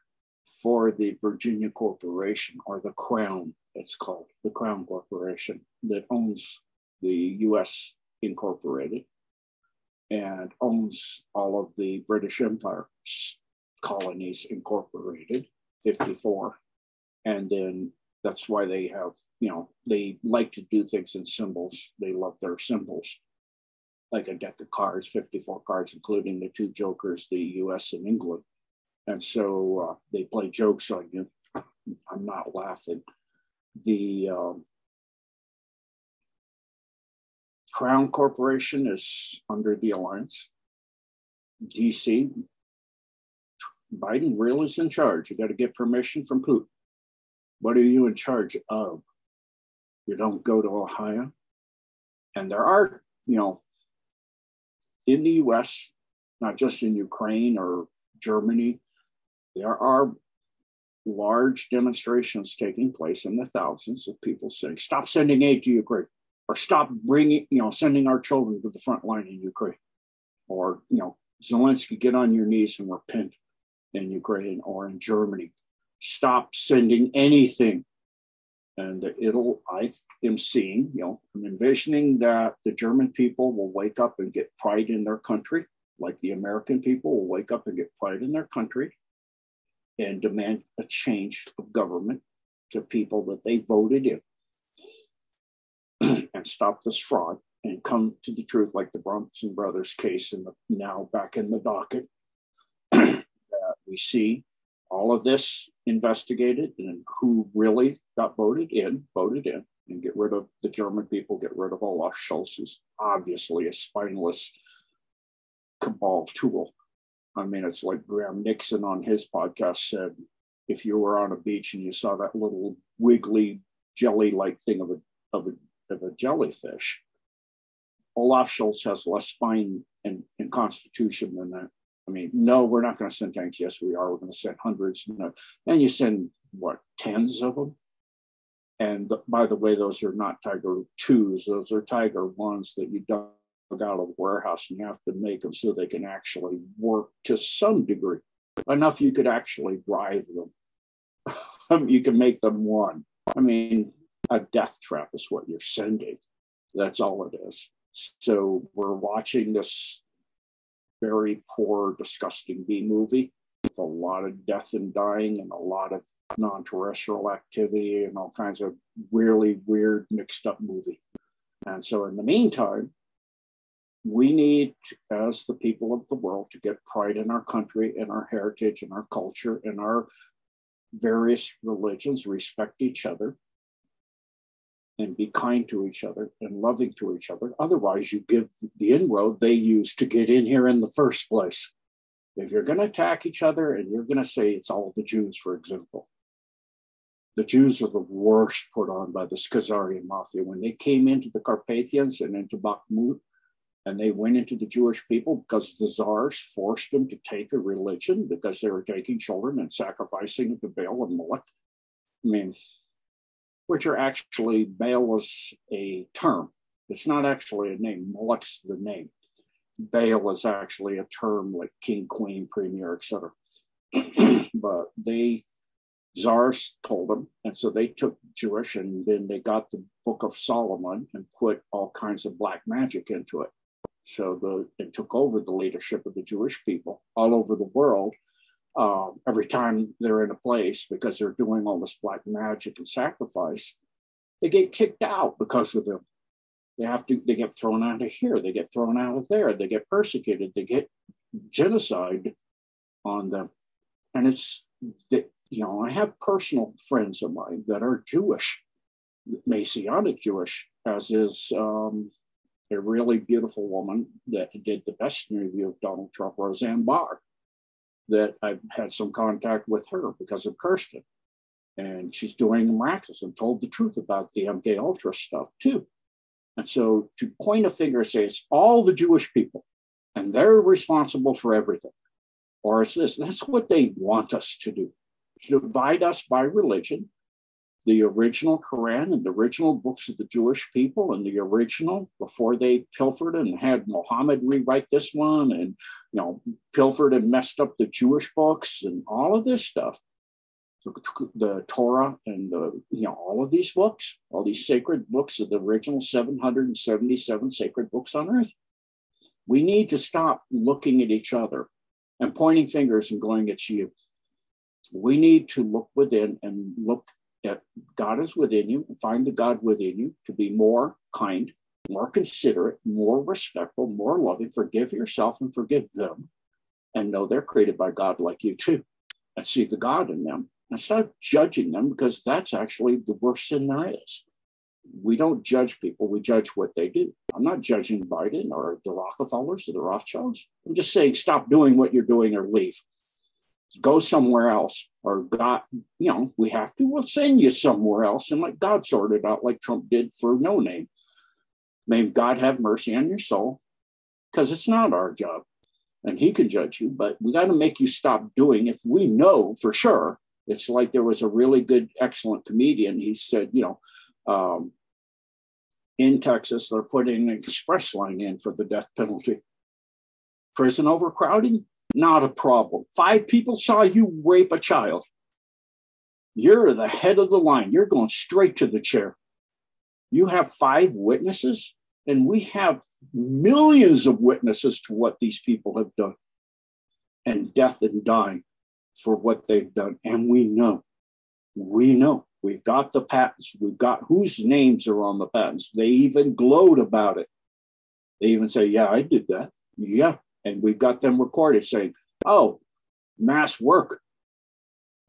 for the Virginia Corporation, or the Crown, it's called, the Crown Corporation that owns the U S Incorporated and owns all of the British Empire colonies incorporated, fifty-four. And then that's why they have, you know, they like to do things in symbols. They love their symbols. Like a deck of cards, fifty-four cards, including the two jokers, the U S and England. And so uh, they play jokes on you. I'm not laughing. The um, Crown Corporation is under the alliance. D C, Biden really is in charge. You got to get permission from Putin. What are you in charge of? You don't go to Ohio. And there are, you know, in the U S, not just in Ukraine or Germany, there are large demonstrations taking place in the thousands of people saying, stop sending aid to Ukraine, or stop bringing, you know, sending our children to the front line in Ukraine, or, you know, Zelensky, get on your knees and repent in Ukraine or in Germany. Stop sending anything. And it'll, I am seeing, you know, I'm envisioning that the German people will wake up and get pride in their country, like the American people will wake up and get pride in their country and demand a change of government to people that they voted in, and stop this fraud and come to the truth, like the Bronson Brothers case, and now back in the docket that we see all of this investigated and who really got voted in, voted in, and get rid of the German people, get rid of Olaf Scholz, who's obviously a spineless cabal tool. I mean, it's like Graham Nixon on his podcast said, if you were on a beach and you saw that little wiggly jelly-like thing of a, of a of a jellyfish, Olaf Scholz has less spine and, and constitution than that. I mean, no, we're not going to send tanks. Yes, we are. We're going to send hundreds. No. And you send, what, tens of them? And by the way, those are not Tiger twos, those are Tiger ones that you dug out of the warehouse, and you have to make them so they can actually work to some degree. Enough you could actually drive them. You can make them one. I mean, a death trap is what you're sending. That's all it is. So we're watching this very poor, disgusting B movie with a lot of death and dying and a lot of non-terrestrial activity and all kinds of really weird mixed up movie. And so in the meantime, we need, as the people of the world, to get pride in our country and our heritage and our culture and our various religions, respect each other and be kind to each other and loving to each other. Otherwise, you give the inroad they used to get in here in the first place. If you're going to attack each other and you're going to say it's all the Jews, for example, the Jews are the worst put on by the Khazarian mafia. When they came into the Carpathians and into Bakhmut, and they went into the Jewish people because the czars forced them to take a religion because they were taking children and sacrificing them to Baal and Molech. I mean, which are actually, Baal is a term. It's not actually a name. Molech's the name. Baal is actually a term like king, queen, premier, et cetera. But they, czars told them, and so they took Jewish, and then they got the Book of Solomon and put all kinds of black magic into it. So the, it took over the leadership of the Jewish people all over the world. Uh, every time they're in a place, because they're doing all this black magic and sacrifice, they get kicked out because of them. They have to, they get thrown out of here, they get thrown out of there, they get persecuted, they get genocide on them. And it's, the, you know, I have personal friends of mine that are Jewish, Messianic Jewish, as is um, a really beautiful woman that did the best interview of Donald Trump, Roseanne Barr, that I've had some contact with her because of Kirsten. And she's doing the miraculous and told the truth about the M K Ultra stuff too. And so to point a finger and say it's all the Jewish people and they're responsible for everything, or it's this, that's what they want us to do, to divide us by religion, the original Quran and the original books of the Jewish people and the original before they pilfered and had Muhammad rewrite this one and, you know, pilfered and messed up the Jewish books and all of this stuff. The Torah and the, you know, all of these books, all these sacred books of the original seven hundred seventy-seven sacred books on earth. We need to stop looking at each other and pointing fingers and going, it's you. We need to look within and look at God is within you and find the God within you to be more kind, more considerate, more respectful, more loving, forgive yourself and forgive them, and know they're created by God like you too, and see the God in them. And stop judging them, because that's actually the worst sin there is. We don't judge people, we judge what they do. I'm not judging Biden or the Rockefellers or the Rothschilds. I'm just saying stop doing what you're doing or leave. Go somewhere else, or God, you know, we have to, we'll send you somewhere else and let God sort it out like Trump did for no name. May God have mercy on your soul, because it's not our job and he can judge you, but we got to make you stop doing if we know for sure. It's like there was a really good, excellent comedian. He said, you know, um, in Texas, they're putting an express line in for the death penalty. Prison overcrowding, not a problem. Five people saw you rape a child. You're the head of the line. You're going straight to the chair. You have five witnesses, and we have millions of witnesses to what these people have done, and death and dying for what they've done. And we know, we know, we've got the patents, we've got whose names are on the patents. They even gloat about it. They even say, yeah, I did that. Yeah. And we've got them recorded saying, oh, masks work.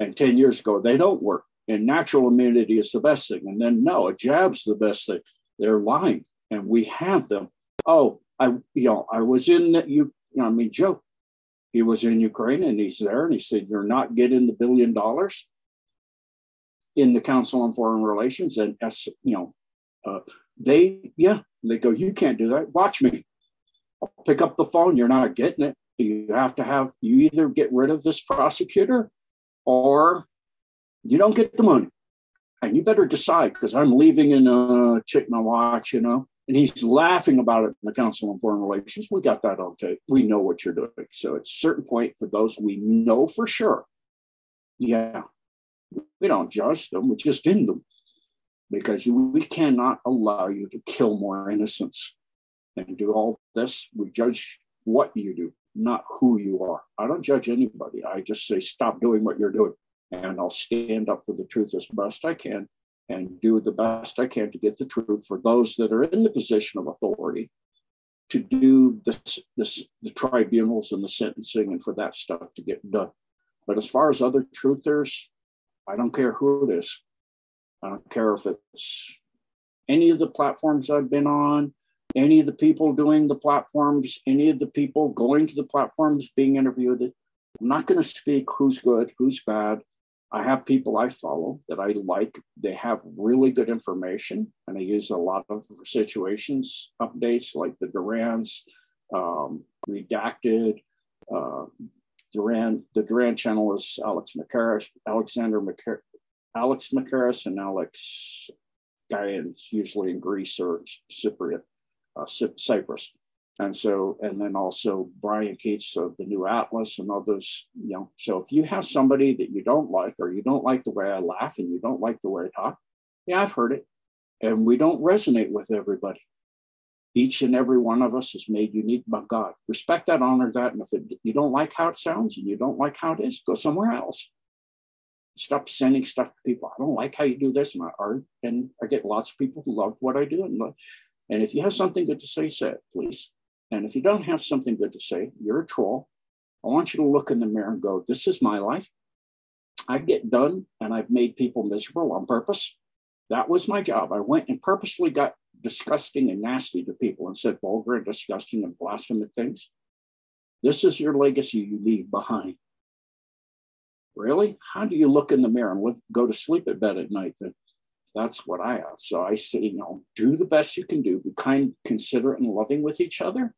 And ten years ago, they don't work. And natural immunity is the best thing. And then no, a jab's the best thing. They're lying. And we have them. Oh, I, you know, I was in the, you, you know, I mean, joke. He was in Ukraine and he's there and he said, you're not getting the billion dollars in the Council on Foreign Relations. And, you know, uh, they, yeah, they go, you can't do that. Watch me. I'll pick up the phone. You're not getting it. You have to have, you either get rid of this prosecutor or you don't get the money. and you better decide because I'm leaving in a chick my watch, you know. And he's laughing about it in the Council on Foreign Relations. We got that on tape. We know what you're doing. So at a certain point, for those we know for sure, yeah, we don't judge them. We just end them because we cannot allow you to kill more innocents and do all this. We judge what you do, not who you are. I don't judge anybody. I just say, stop doing what you're doing. And I'll stand up for the truth as best I can and do the best I can to get the truth for those that are in the position of authority to do this, this, the tribunals and the sentencing and for that stuff to get done. But as far as other truthers, I don't care who it is. I don't care if it's any of the platforms I've been on, any of the people doing the platforms, any of the people going to the platforms being interviewed. I'm not going to speak who's good, who's bad. I have people I follow that I like. They have really good information, and I use a lot of situations updates like the Durand's, um, Redacted, uh, Durand. The Durand channel is Alex Macaris, Alexander Macaris, Alex Macaris, and Alex guy is usually in Greece or Cypriot, uh, Cyprus, and so and then also Brian Keats of the New Atlas and others. You know, so if you have somebody that you don't like, or you don't like the way I laugh, and you don't like the way I talk, yeah, I've heard it, and we don't resonate with everybody. Each and every one of us is made unique by God. Respect that, honor that, and if it, you don't like how it sounds and you don't like how it is, go somewhere else. Stop sending stuff to people. I don't like how you do this, and I are, and I get lots of people who love what I do. And, and if you have something good to say, say it, please. And if you don't have something good to say, you're a troll. I want you to look in the mirror and go, this is my life. I get done, and I've made people miserable on purpose. That was my job. I went and purposely got disgusting and nasty to people and said vulgar and disgusting and blasphemous things. This is your legacy you leave behind. Really? How do you look in the mirror and live, go to sleep at bed at night? That's what I have. So I say, you know, do the best you can do. Be kind, considerate, and loving with each other.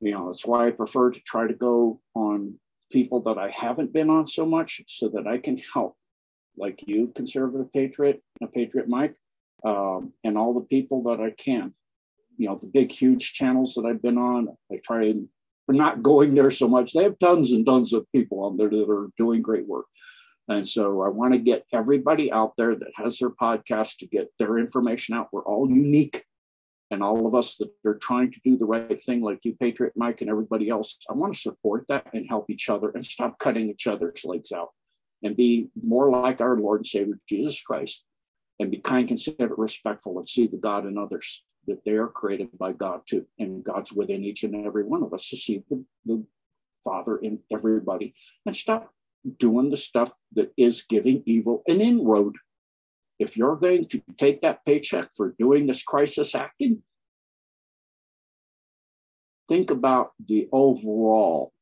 You know, that's why I prefer to try to go on people that I haven't been on so much so that I can help, like you, Conservative Patriot, a Patriot Mike, um, and all the people that I can. You know, the big, huge channels that I've been on, I try and we're not going there so much. They have tons and tons of people on there that are doing great work. And so I want to get everybody out there that has their podcast to get their information out. We're all unique. And all of us that are trying to do the right thing, like you, Patriot Mike, and everybody else, I want to support that and help each other and stop cutting each other's legs out and be more like our Lord and Savior, Jesus Christ, and be kind, considerate, respectful, and see the God in others, that they are created by God too, and God's within each and every one of us to see the, the Father in everybody, and stop doing the stuff that is giving evil an inroad. If you're going to take that paycheck for doing this crisis acting, think about the overall,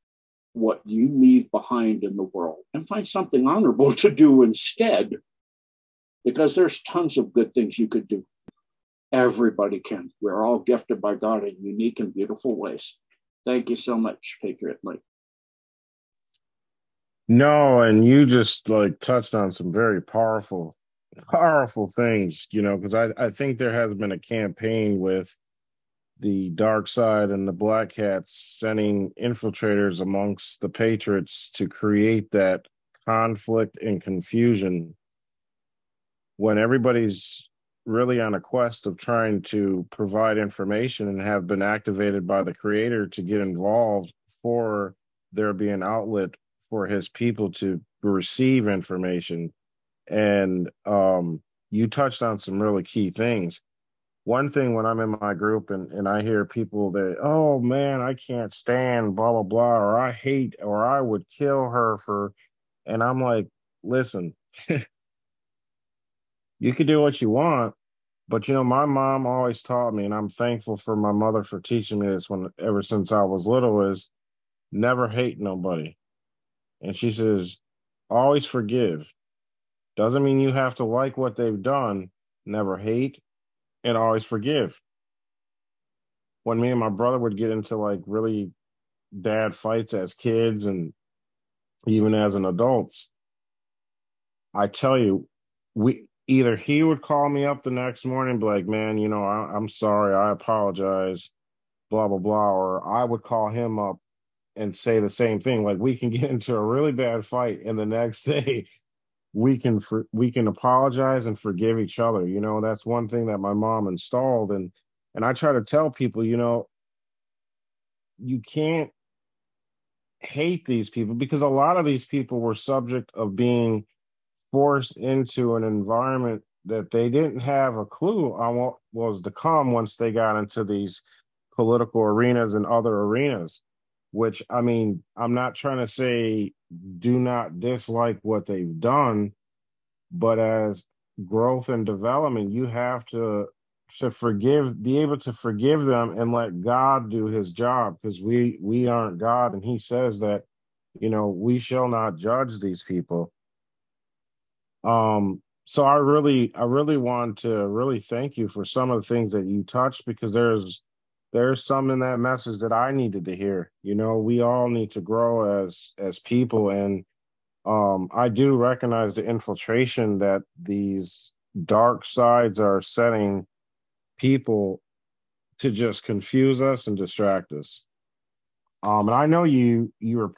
what you leave behind in the world, and find something honorable to do instead, because there's tons of good things you could do. Everybody can. We're all gifted by God in unique and beautiful ways. Thank you so much, Patriot Mike. No, and you just like touched on some very powerful, powerful things, you know, because I, I think there has been a campaign with the dark side and the black hats sending infiltrators amongst the patriots to create that conflict and confusion when everybody's really on a quest of trying to provide information and have been activated by the creator to get involved for there be an outlet for his people to receive information. And um, you touched on some really key things. One thing when I'm in my group and, and I hear people that, oh man, I can't stand blah, blah, blah, or I hate, or I would kill her for, and I'm like, listen, you can do what you want, but, you know, my mom always taught me, and I'm thankful for my mother for teaching me this when, ever since I was little, is never hate nobody. And she says, always forgive. Doesn't mean you have to like what they've done. Never hate and always forgive. When me and my brother would get into, like, really bad fights as kids and even as an adult, I tell you, we... either he would call me up the next morning and be like, man, you know, I, I'm sorry, I apologize, blah, blah, blah. Or I would call him up and say the same thing. Like, we can get into a really bad fight, and the next day we can for, we can apologize and forgive each other. You know, that's one thing that my mom installed. And, and I try to tell people, you know, you can't hate these people, because a lot of these people were subject of being forced into an environment that they didn't have a clue on what was to come once they got into these political arenas and other arenas, which, I mean, I'm not trying to say do not dislike what they've done, but as growth and development, you have to to forgive, be able to forgive them and let God do his job, because we, we aren't God. And he says that, you know, we shall not judge these people. Um, so I really, I really want to really thank you for some of the things that you touched, because there's, there's some in that message that I needed to hear. You know, we all need to grow as, as people. And, um, I do recognize the infiltration that these dark sides are setting people to just confuse us and distract us. Um, and I know you, you were,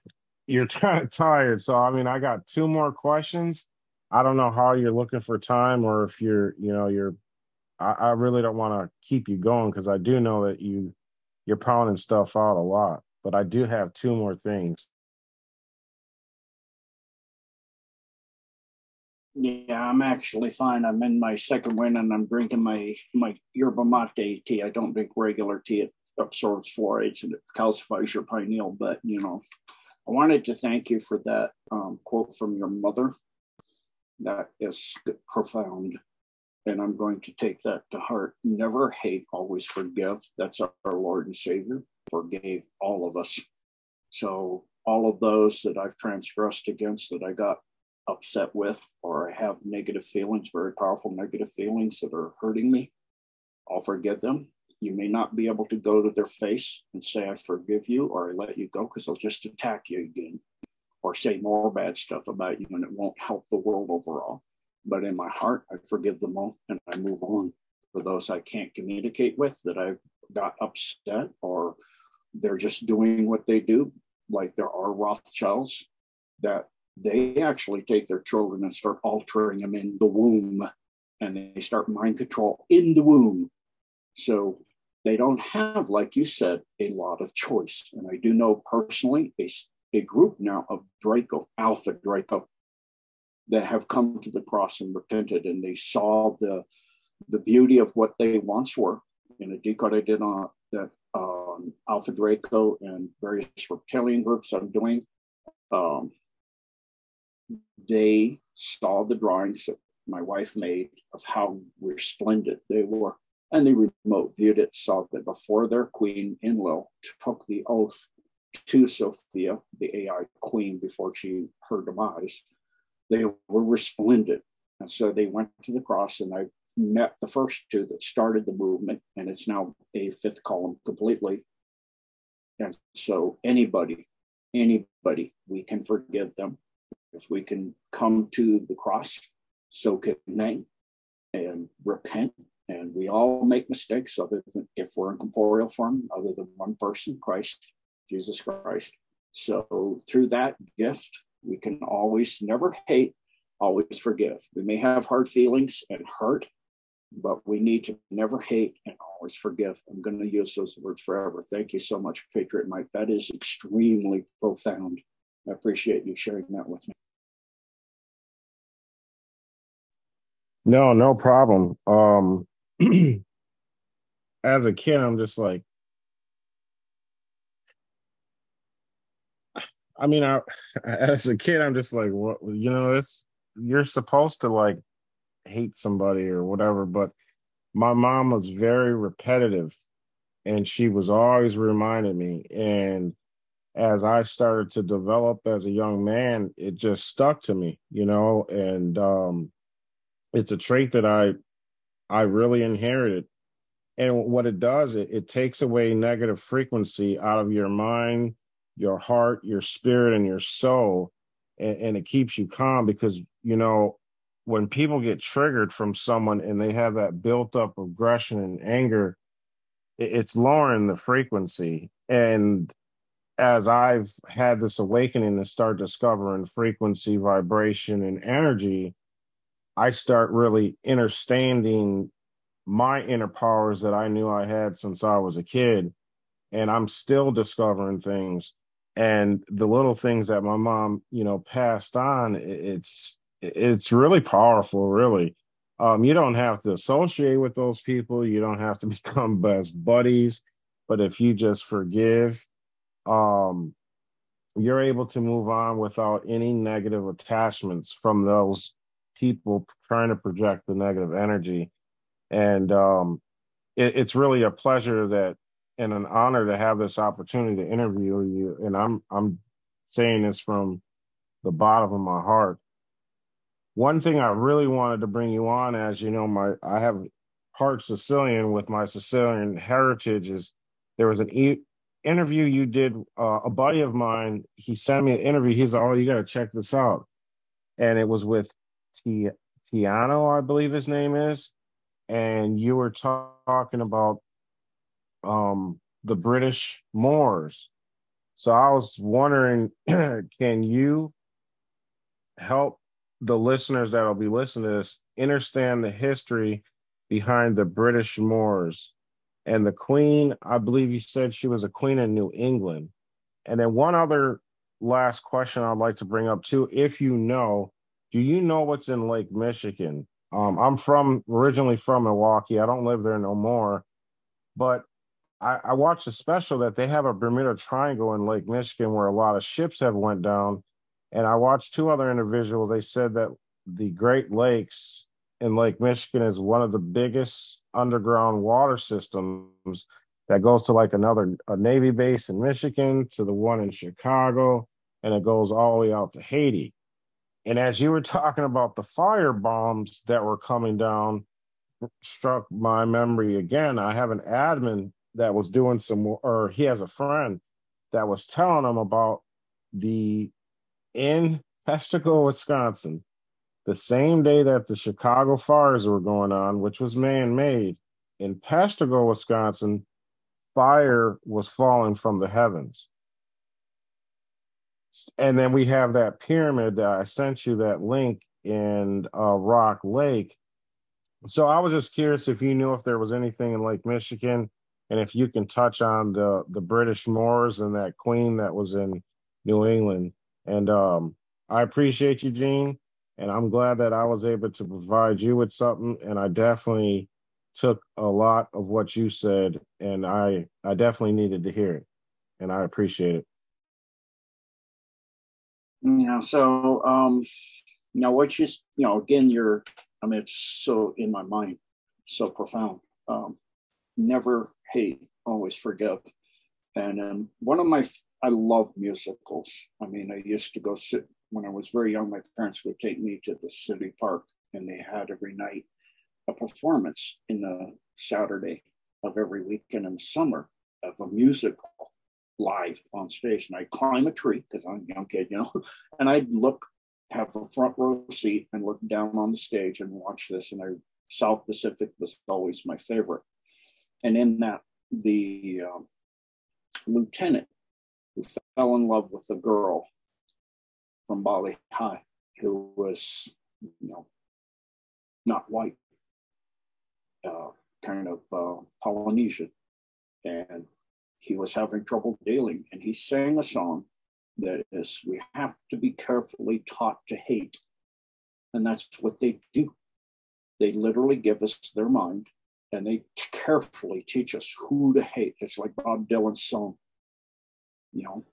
you're kind of tired. So, I mean, I got two more questions. I don't know how you're looking for time, or if you're, you know, you're, I, I really don't want to keep you going, because I do know that you, you're pounding stuff out a lot, but I do have two more things. Yeah, I'm actually fine. I'm in my second wind, and I'm drinking my, my yerba mate tea. I don't drink regular tea. It absorbs fluorides and it calcifies your pineal. But, you know, I wanted to thank you for that um, quote from your mother. That is profound, and I'm going to take that to heart. Never hate, always forgive. That's our Lord and Savior. Forgave all of us. So all of those that I've transgressed against, that I got upset with, or I have negative feelings, very powerful negative feelings that are hurting me, I'll forgive them. You may not be able to go to their face and say, I forgive you, or I let you go, because they'll just attack you again, or say more bad stuff about you, and it won't help the world overall. But in my heart, I forgive them all, and I move on. For those I can't communicate with, that I've got upset, or they're just doing what they do, like there are Rothschilds, that they actually take their children and start altering them in the womb, and they start mind control in the womb. So they don't have, like you said, a lot of choice. And I do know personally, a a group now of Draco, Alpha Draco, that have come to the cross and repented, and they saw the the beauty of what they once were. In a decode I did on that um, Alpha Draco and various reptilian groups I'm doing, um, they saw the drawings that my wife made of how resplendent they were, and they remote viewed it, saw that before their queen Enlil took the oath to Sophia, the A I queen, before she her demise, they were resplendent. And so they went to the cross, and I met the first two that started the movement, and it's now a fifth column completely. And so anybody, anybody, we can forgive them. If we can come to the cross, so can they, and repent. And we all make mistakes, other than if we're in corporeal form, other than one person, Christ, Jesus Christ. So through that gift, we can always never hate, always forgive. We may have hard feelings and hurt, but we need to never hate and always forgive. I'm going to use those words forever. Thank you so much, Patriot Mike. That is extremely profound. I appreciate you sharing that with me. No, no problem. Um, as a kid, I'm just like, I mean, I, as a kid, I'm just like, what, you know, this, you're supposed to like hate somebody or whatever. But my mom was very repetitive, and she was always reminding me. And as I started to develop as a young man, it just stuck to me, you know, and um, it's a trait that I I really inherited. And what it does, it, it takes away negative frequency out of your mind, your heart, your spirit, and your soul, and, and it keeps you calm. Because, you know, when people get triggered from someone and they have that built up aggression and anger, it's lowering the frequency. And as I've had this awakening and start discovering frequency, vibration, and energy, I start really understanding my inner powers that I knew I had since I was a kid. And I'm still discovering things. And the little things that my mom, you know, passed on, it's it's really powerful, really. Um, you don't have to associate with those people. You don't have to become best buddies. But if you just forgive, um, you're able to move on without any negative attachments from those people trying to project the negative energy. And um, it, it's really a pleasure that and an honor to have this opportunity to interview you. And I'm I'm saying this from the bottom of my heart. One thing I really wanted to bring you on, as you know, my I have part Sicilian with my Sicilian heritage, is there was an e- interview you did, uh, a buddy of mine, he sent me an interview. He's like, oh, you got to check this out. And it was with T- Tiano, I believe his name is. And you were talk- talking about um, the British Moors. So I was wondering, can you help the listeners that'll be listening to this understand the history behind the British Moors and the Queen? I believe you said she was a queen in New England. And then one other last question I'd like to bring up too, if you know, do you know what's in Lake Michigan? Um, I'm from originally from Milwaukee. I don't live there no more, but I, I watched a special that they have a Bermuda Triangle in Lake Michigan where a lot of ships have went down. And I watched two other individuals. They said that the Great Lakes in Lake Michigan is one of the biggest underground water systems that goes to like another a Navy base in Michigan to the one in Chicago, and it goes all the way out to Haiti. And as you were talking about the fire bombs that were coming down, struck my memory again. I have an admin that was doing some, or he has a friend that was telling him about the in Peshtigo, Wisconsin, the same day that the Chicago fires were going on, which was man-made, in Peshtigo, Wisconsin, fire was falling from the heavens. And then we have that pyramid that I sent you, that link in uh, Rock Lake. So I was just curious if you knew if there was anything in Lake Michigan, and if you can touch on the, the British Moors and that queen that was in New England. And um, I appreciate you, Gene, and I'm glad that I was able to provide you with something. And I definitely took a lot of what you said, and I, I definitely needed to hear it, and I appreciate it. Yeah. So, um, you know, what you, you know, again, you're, I mean, it's so in my mind, so profound. Um, never hate, always forgive. And um, one of my I love musicals. I mean, I used to go sit, when I was very young, my parents would take me to the city park, and they had every night a performance in the Saturday of every weekend in the summer of a musical live on stage. And I'd climb a tree, because I'm a young kid, you know, and I'd look, have a front row seat and look down on the stage and watch this. And I, South Pacific was always my favorite. And in that, the um, lieutenant fell in love with a girl from Bali High who was, you know, not white, uh, kind of uh, Polynesian, and he was having trouble dealing. And he sang a song that is, we have to be carefully taught to hate. And that's what they do. They literally give us their mind, and they carefully teach us who to hate. It's like Bob Dylan's song. You know,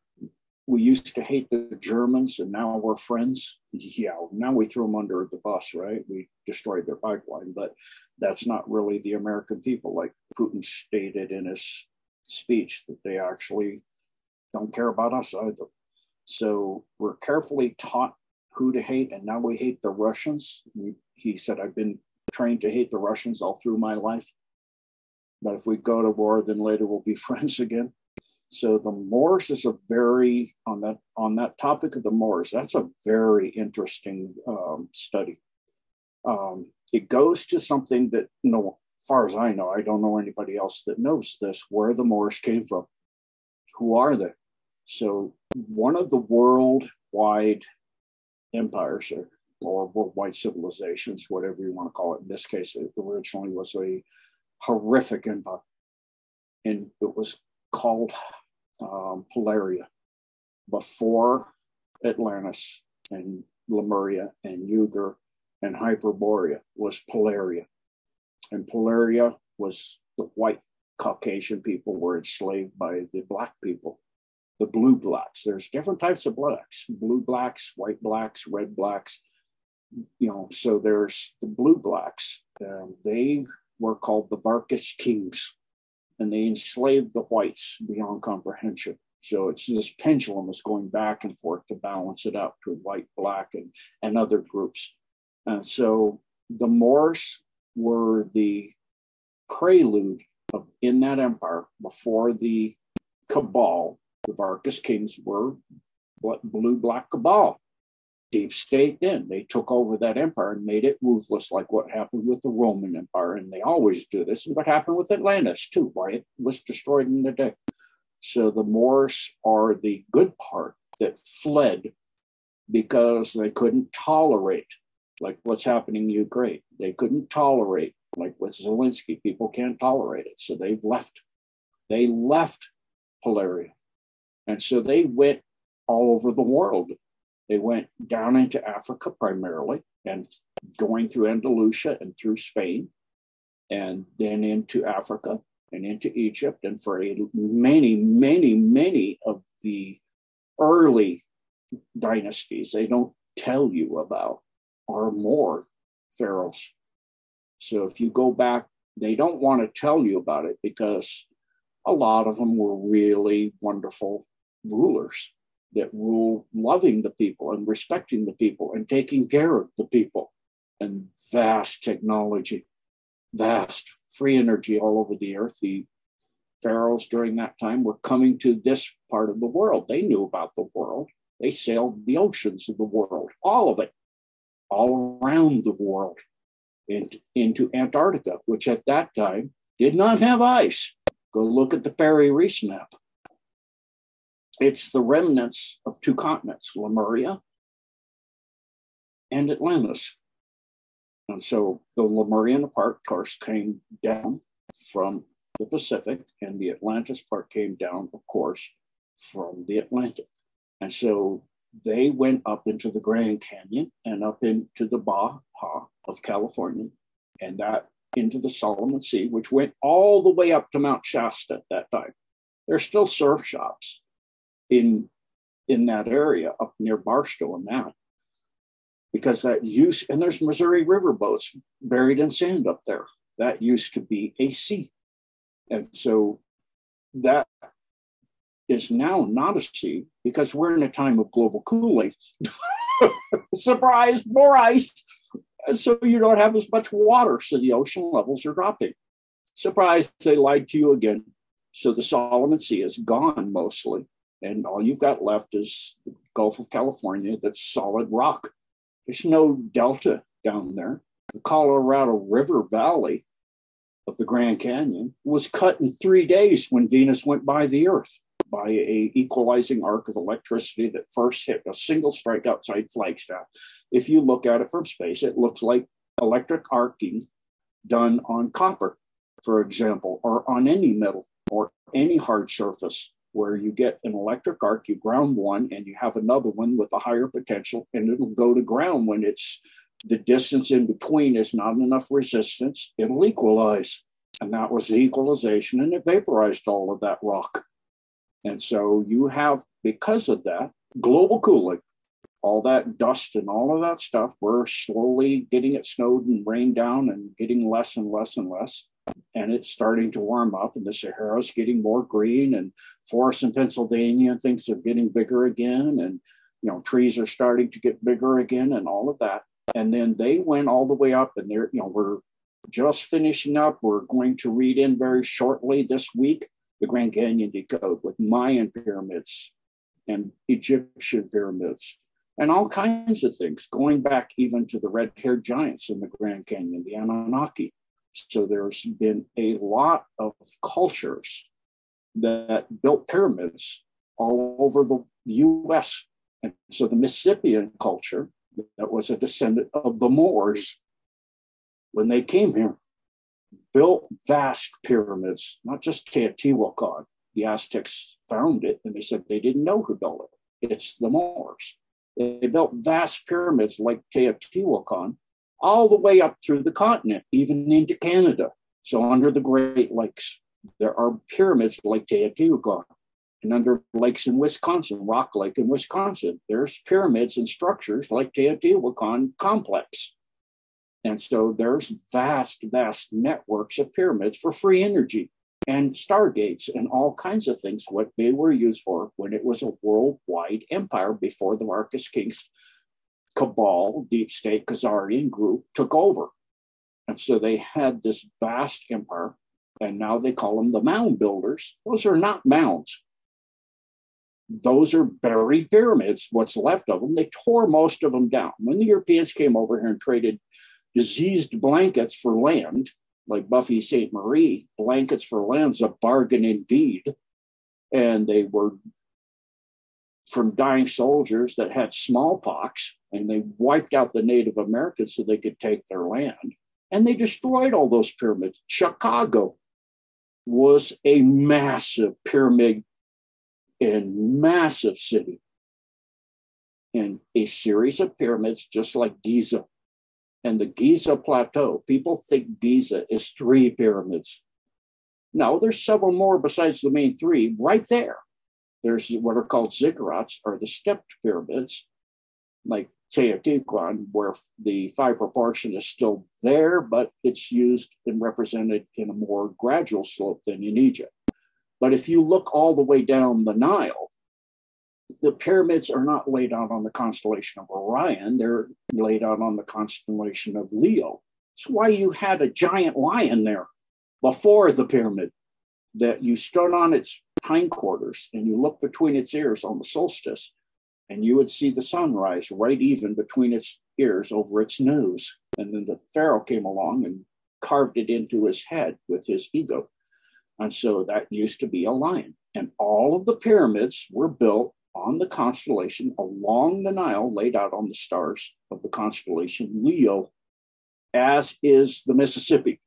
we used to hate the Germans, and now we're friends. Yeah, now we threw them under the bus, right? We destroyed their pipeline, but that's not really the American people. Like Putin stated in his speech, that they actually don't care about us either. So we're carefully taught who to hate, and now we hate the Russians. We, he said, I've been trained to hate the Russians all through my life. But if we go to war, then later we'll be friends again. So the Moors is a very, on that on that topic of the Moors, that's a very interesting um, study. Um, it goes to something that, you know, as far as I know, I don't know anybody else that knows this, where the Moors came from. Who are they? So one of the worldwide empires or, or worldwide civilizations, whatever you want to call it, in this case, it originally was a horrific empire. And it was called um, Polaria before Atlantis and Lemuria and Ugar and Hyperborea was Polaria. And Polaria was the white Caucasian people were enslaved by the black people, the blue blacks. There's different types of blacks, blue blacks, white blacks, red blacks. You know, so there's the blue blacks. Um, they were called the Vargas Kings, and they enslaved the whites beyond comprehension. So it's this pendulum is going back and forth to balance it out to white, black, and, and other groups. And so the Moors were the prelude of, in that empire before the cabal. The Vargas Kings were blue, black cabal, deep state then. They took over that empire and made it ruthless, like what happened with the Roman Empire. And they always do this. And what happened with Atlantis, too, why it was destroyed in the day. So the Moors are the good part that fled because they couldn't tolerate, like what's happening in Ukraine. They couldn't tolerate, like with Zelensky, people can't tolerate it. So they've left. They left Polaria. And so they went all over the world. They went down into Africa primarily and going through Andalusia and through Spain and then into Africa and into Egypt. And for many, many, many of the early dynasties they don't tell you about are more pharaohs. So if you go back, they don't want to tell you about it because a lot of them were really wonderful rulers that rule loving the people and respecting the people and taking care of the people and vast technology, vast free energy all over the earth. The pharaohs during that time were coming to this part of the world. They knew about the world. They sailed the oceans of the world, all of it, all around the world in, into Antarctica, which at that time did not have ice. Go look at the Parry Reef map. It's the remnants of two continents, Lemuria and Atlantis. And so the Lemurian part, of course, came down from the Pacific, and the Atlantis part came down, of course, from the Atlantic. And so they went up into the Grand Canyon and up into the Baja of California, and that into the Solomon Sea, which went all the way up to Mount Shasta at that time. There's still surf shops in in that area up near Barstow and that, because that used, and there's Missouri River boats buried in sand up there. That used to be a sea. And so that is now not a sea because we're in a time of global cooling. Surprise, more ice. So you don't have as much water, so the ocean levels are dropping. Surprise, they lied to you again. So the Solomon Sea is gone mostly, and all you've got left is the Gulf of California that's solid rock. There's no delta down there. The Colorado River Valley of the Grand Canyon was cut in three days when Venus went by the Earth by an equalizing arc of electricity that first hit a single strike outside Flagstaff. If you look at it from space, it looks like electric arcing done on copper, for example, or on any metal or any hard surface, where you get an electric arc, you ground one, and you have another one with a higher potential, and it'll go to ground when it's the distance in between is not enough resistance, it'll equalize. And that was the equalization, and it vaporized all of that rock. And so you have, because of that, global cooling, all that dust and all of that stuff, we're slowly getting it snowed and rained down and getting less and less and less. And it's starting to warm up and the Sahara's getting more green and forests in Pennsylvania and things are getting bigger again. And, you know, trees are starting to get bigger again and all of that. And then they went all the way up and they're, you know, we're just finishing up. We're going to read in very shortly this week the Grand Canyon Decode with Mayan pyramids and Egyptian pyramids and all kinds of things, going back even to the red-haired giants in the Grand Canyon, the Anunnaki. So there's been a lot of cultures that built pyramids all over the U S. And so the Mississippian culture, that was a descendant of the Moors, when they came here, built vast pyramids, not just Teotihuacan. The Aztecs found it, and they said they didn't know who built it. It's the Moors. They built vast pyramids like Teotihuacan all the way up through the continent, even into Canada. So under the Great Lakes, there are pyramids like Teotihuacan. And under lakes in Wisconsin, Rock Lake in Wisconsin, there's pyramids and structures like Teotihuacan complex. And so there's vast, vast networks of pyramids for free energy and stargates and all kinds of things, what they were used for when it was a worldwide empire before the Marcus King's cabal, deep state Khazarian group took over. And so they had this vast empire, and now they call them the mound builders. Those are not mounds. Those are buried pyramids, what's left of them. They tore most of them down. When the Europeans came over here and traded diseased blankets for land, like Buffy Sainte Marie, blankets for land's a bargain indeed. And they were from dying soldiers that had smallpox, and they wiped out the Native Americans so they could take their land. And they destroyed all those pyramids. Chicago was a massive pyramid and massive city, and a series of pyramids just like Giza. And the Giza plateau, people think Giza is three pyramids. No, there's several more besides the main three right there. There's what are called ziggurats, or the stepped pyramids, like Teotihuacan, where the five proportion is still there, but it's used and represented in a more gradual slope than in Egypt. But if you look all the way down the Nile, the pyramids are not laid out on the constellation of Orion. They're laid out on the constellation of Leo. That's why you had a giant lion there before the pyramid, that you stood on its hindquarters and you looked between its ears on the solstice, and you would see the sunrise right even between its ears over its nose. And then the pharaoh came along and carved it into his head with his ego. And so that used to be a lion. And all of the pyramids were built on the constellation along the Nile, laid out on the stars of the constellation Leo, as is the Mississippi.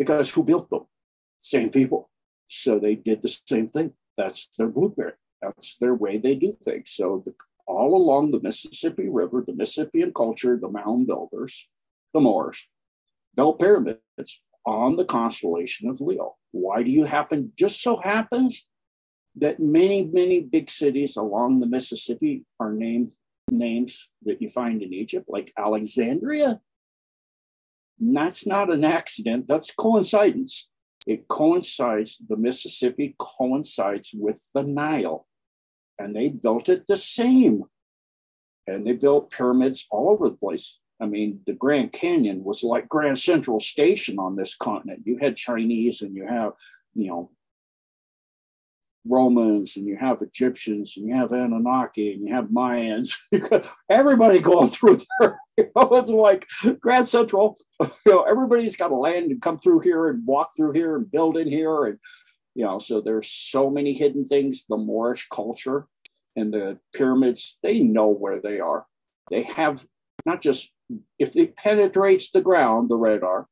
Because who built them? Same people. So they did the same thing. That's their blueprint. That's their way they do things. So the, all along the Mississippi River, the Mississippian culture, the mound builders, the Moors, built pyramids on the constellation of Leo. Why do you happen? Just so happens that many, many big cities along the Mississippi are named names that you find in Egypt, like Alexandria. And that's not an accident. That's coincidence. It coincides, the Mississippi coincides with the Nile. And they built it the same. And they built pyramids all over the place. I mean, the Grand Canyon was like Grand Central Station on this continent. You had Chinese, and you have, you know, Romans, and you have Egyptians, and you have Anunnaki, and you have Mayans. Everybody going through there. You know, it's like Grand Central. You know, everybody's got to land and come through here and walk through here and build in here. And, you know, so there's so many hidden things. The Moorish culture and the pyramids, they know where they are. They have not just, if it penetrates the ground, the radar,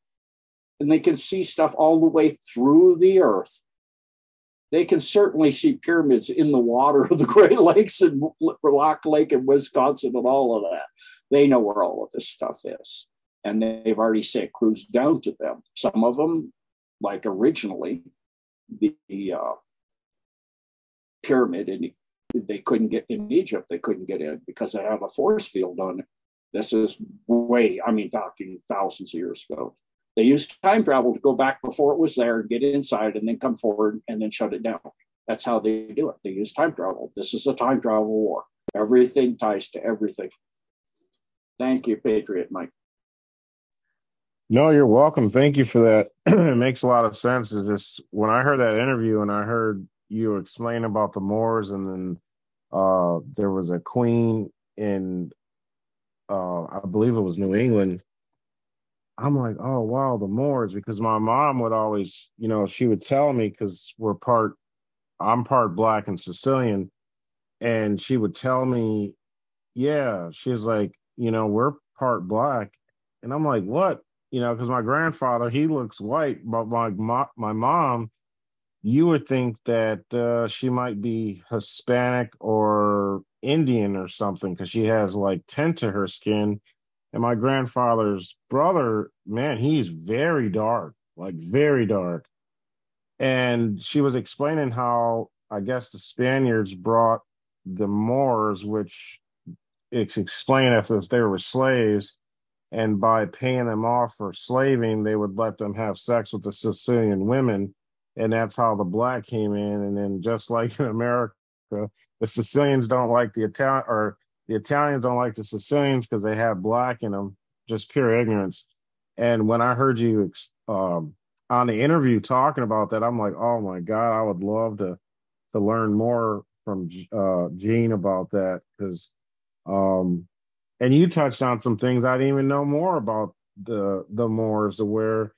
and they can see stuff all the way through the earth. They can certainly see pyramids in the water of the Great Lakes and Rock Lake in Wisconsin and all of that. They know where all of this stuff is. And they've already sent crews down to them. Some of them, like originally, the, the uh, pyramid, in, they couldn't get in Egypt. They couldn't get in because they have a force field on it. This is way, I mean, talking thousands of years ago. They used time travel to go back before it was there, get inside, and then come forward and then shut it down. That's how they do it. They use time travel. This is a time travel war. Everything ties to everything. Thank you, Patriot Mike. No, you're welcome. Thank you for that. It makes a lot of sense. Is this, when I heard that interview and I heard you explain about the Moors, and then uh, there was a queen in, uh, I believe it was New England. I'm like, oh, wow, the Moors, because my mom would always, you know, she would tell me, because we're part, I'm part Black and Sicilian, and she would tell me, yeah, she's like, you know, we're part Black. And I'm like, what? You know, because my grandfather, he looks white, but my, my, my mom, you would think that uh, she might be Hispanic or Indian or something, because she has like tint to her skin. And my grandfather's brother, man, he's very dark, like very dark. And she was explaining how, I guess, the Spaniards brought the Moors, which it's explained as if they were slaves. And by paying them off for slaving, they would let them have sex with the Sicilian women. And that's how the Black came in. And then just like in America, the Sicilians don't like the Italian, or the Italians don't like the Sicilians because they have Black in them, just pure ignorance. And when I heard you um, on the interview talking about that, I'm like, oh my God, I would love to to learn more from uh, Gene about that. Because, um, and you touched on some things I didn't even know more about the the Moors, where,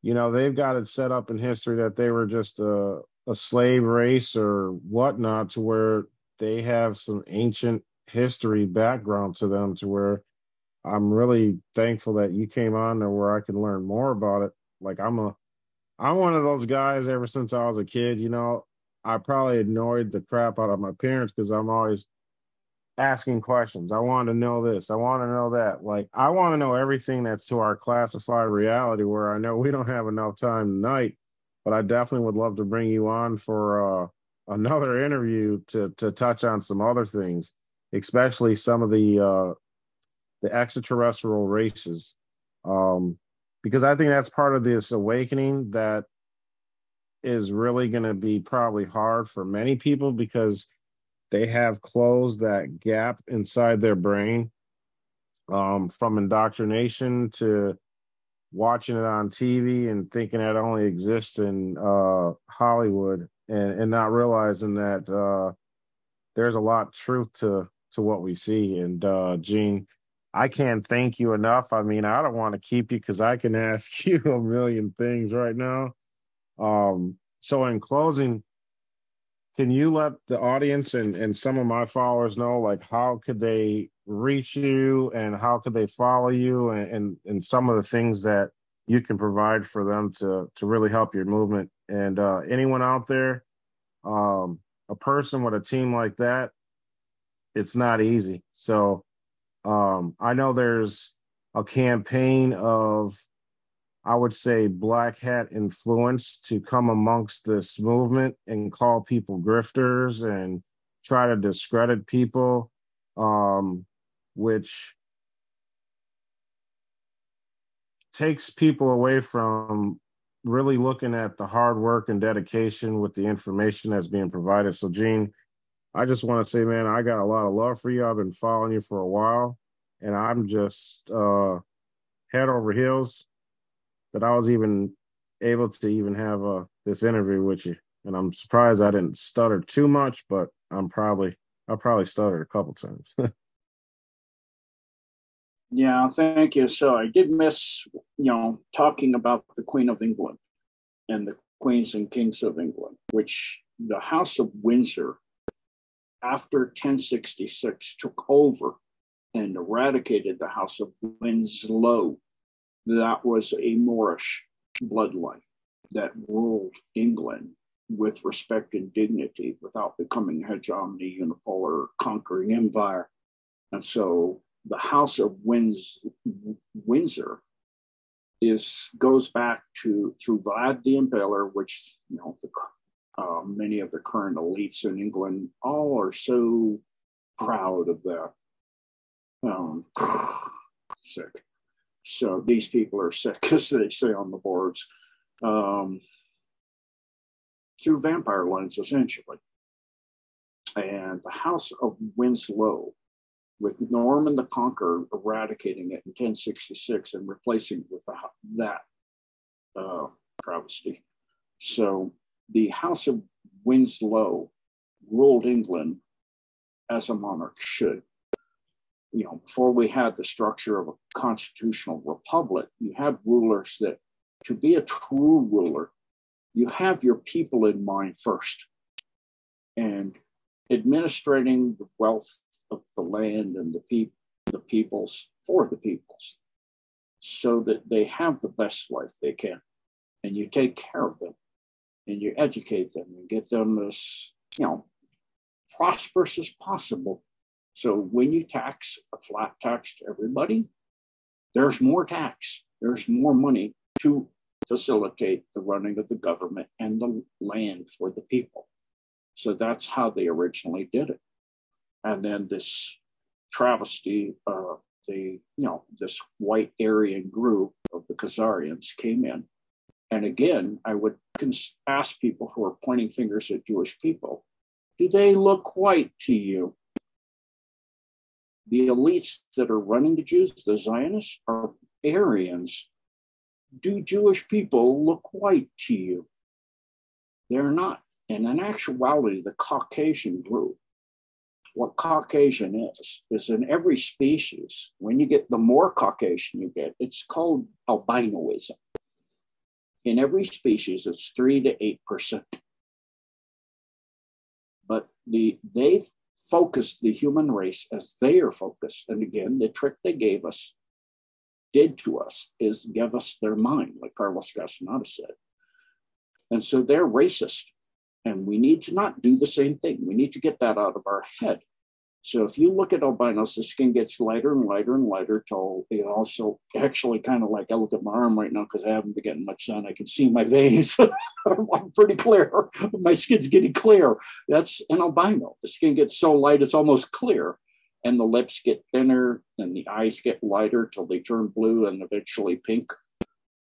you know, they've got it set up in history that they were just a, a slave race or whatnot, to where they have some ancient history background to them, to where I'm really thankful that you came on there, where I can learn more about it. Like, I'm a I'm one of those guys, ever since I was a kid, you know, I probably annoyed the crap out of my parents because I'm always asking questions. I want to know this, I want to know that. Like, I want to know everything that's to our classified reality, where I know we don't have enough time tonight, but I definitely would love to bring you on for uh another interview to to touch on some other things, especially some of the uh, the extraterrestrial races, um, because I think that's part of this awakening that is really going to be probably hard for many people, because they have closed that gap inside their brain, um, from indoctrination to watching it on T V and thinking that only exists in uh, Hollywood, and, and not realizing that uh, there's a lot of truth to to what we see. And uh, Gene, I can't thank you enough. I mean, I don't want to keep you because I can ask you a million things right now. Um, so in closing, can you let the audience and, and some of my followers know, like, how could they reach you and how could they follow you, and, and, and some of the things that you can provide for them to, to really help your movement? And uh, anyone out there, um, a person with a team like that, it's not easy. So um, I know there's a campaign of, I would say, black hat influence to come amongst this movement and call people grifters and try to discredit people, um, which takes people away from really looking at the hard work and dedication with the information that's being provided. So, Gene, I just want to say, man, I got a lot of love for you. I've been following you for a while, and I'm just uh, head over heels that I was even able to even have uh, this interview with you. And I'm surprised I didn't stutter too much, but I'm probably I probably stuttered a couple times. Yeah, thank you. So I did miss, you know, talking about the Queen of England and the Queens and Kings of England, which the House of Windsor, after ten sixty-six, took over and eradicated the House of Winslow. That was a Moorish bloodline that ruled England with respect and dignity without becoming hegemony, unipolar, conquering empire. And so the House of Wins- Windsor is goes back to through Vlad the Impaler, which, you know, the Uh, many of the current elites in England all are so proud of that. Um, sick. So these people are sick, as they say on the boards, um, through vampire lines, essentially. And the House of Winslow, with Norman the Conqueror eradicating it in ten sixty-six and replacing it with the, that uh, travesty. So the House of Winslow ruled England as a monarch should. you know, before we had the structure of a constitutional republic, you had rulers that, to be a true ruler, you have your people in mind first. And administrating the wealth of the land and the, pe- the peoples for the peoples so that they have the best life they can. And you take care of them and you educate them and get them as, you know, prosperous as possible. So when you tax a flat tax to everybody, there's more tax, there's more money to facilitate the running of the government and the land for the people. So that's how they originally did it. And then this travesty, uh, the, you know, this white Aryan group of the Khazarians came in. And again, I would cons- ask people who are pointing fingers at Jewish people, do they look white to you? The elites that are running the Jews, the Zionists, are Aryans. Do Jewish people look white to you? They're not. And in actuality, the Caucasian group, what Caucasian is, is in every species, when you get the more Caucasian you get, it's called albinoism. In every species, it's three to eight percent. But the they've focused the human race as they are focused. And again, the trick they gave us, did to us, is give us their mind, like Carlos Castaneda said. And so they're racist. And we need to not do the same thing. We need to get that out of our head. So if you look at albinos, the skin gets lighter and lighter and lighter till it also actually kind of like, I look at my arm right now because I haven't been getting much sun. I can see my veins. I'm pretty clear. My skin's getting clear. That's an albino. The skin gets so light, it's almost clear. And the lips get thinner and the eyes get lighter till they turn blue and eventually pink.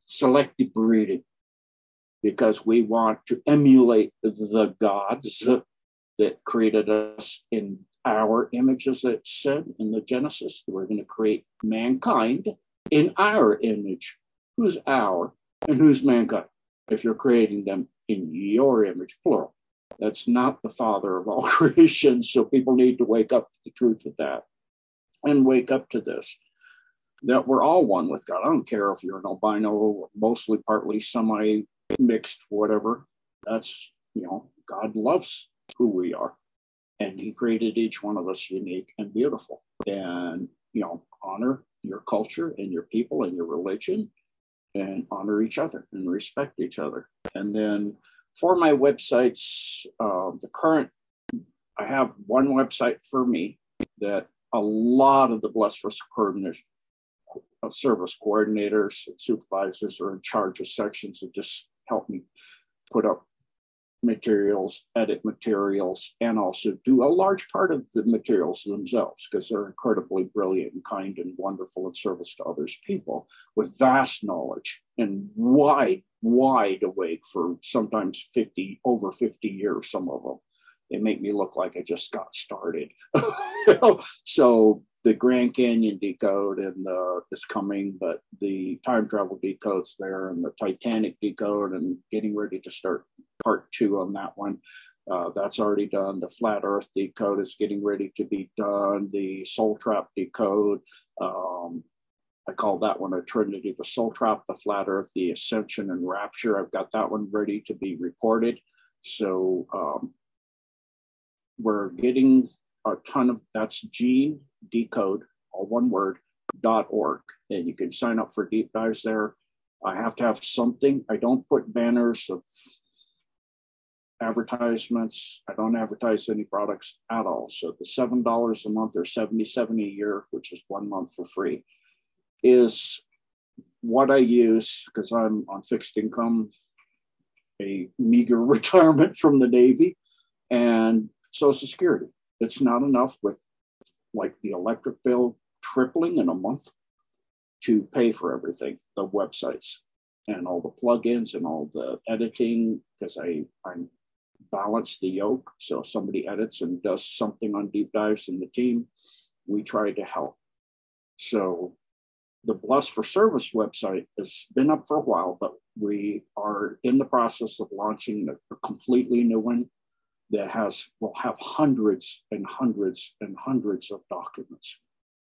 Selective breeding. Because we want to emulate the gods that created us in our image, as it said in the Genesis. We're going to create mankind in our image. Who's our and who's mankind? If you're creating them in your image, plural. That's not the father of all creation. So people need to wake up to the truth of that and wake up to this. That we're all one with God. I don't care if you're an albino or mostly, partly, semi mixed, whatever. That's, you know, God loves who we are. And he created each one of us unique and beautiful. And, you know, honor your culture and your people and your religion, and honor each other and respect each other. And then for my websites, uh, the current, I have one website for me that a lot of the Bless for Service service coordinators and supervisors are in charge of sections and just help me put up materials, edit materials, and also do a large part of the materials themselves, because they're incredibly brilliant and kind and wonderful in service to others people with vast knowledge and wide, wide awake for sometimes fifty, over fifty years, some of them. They make me look like I just got started. You know? So the Grand Canyon decode and the, is coming, but the time travel decode's there and the Titanic decode and getting ready to start part two on that one. Uh, that's already done. The Flat Earth decode is getting ready to be done. The Soul Trap decode, um, I call that one a trinity. The Soul Trap, the Flat Earth, the Ascension and Rapture. I've got that one ready to be recorded. So um, we're getting a ton of, that's Gene DeCode, all one word, .org. And you can sign up for deep dives there. I have to have something. I don't put banners of advertisements. I don't advertise any products at all. So the seven dollars a month or seventy-seven dollars a year, which is one month for free, is what I use because I'm on fixed income, a meager retirement from the Navy, and Social Security. It's not enough with like the electric bill tripling in a month to pay for everything, the websites and all the plugins and all the editing, because I, I balance the yoke. So if somebody edits and does something on deep dives in the team, we try to help. So the Bless for Service website has been up for a while, but we are in the process of launching a completely new one that has will have hundreds and hundreds and hundreds of documents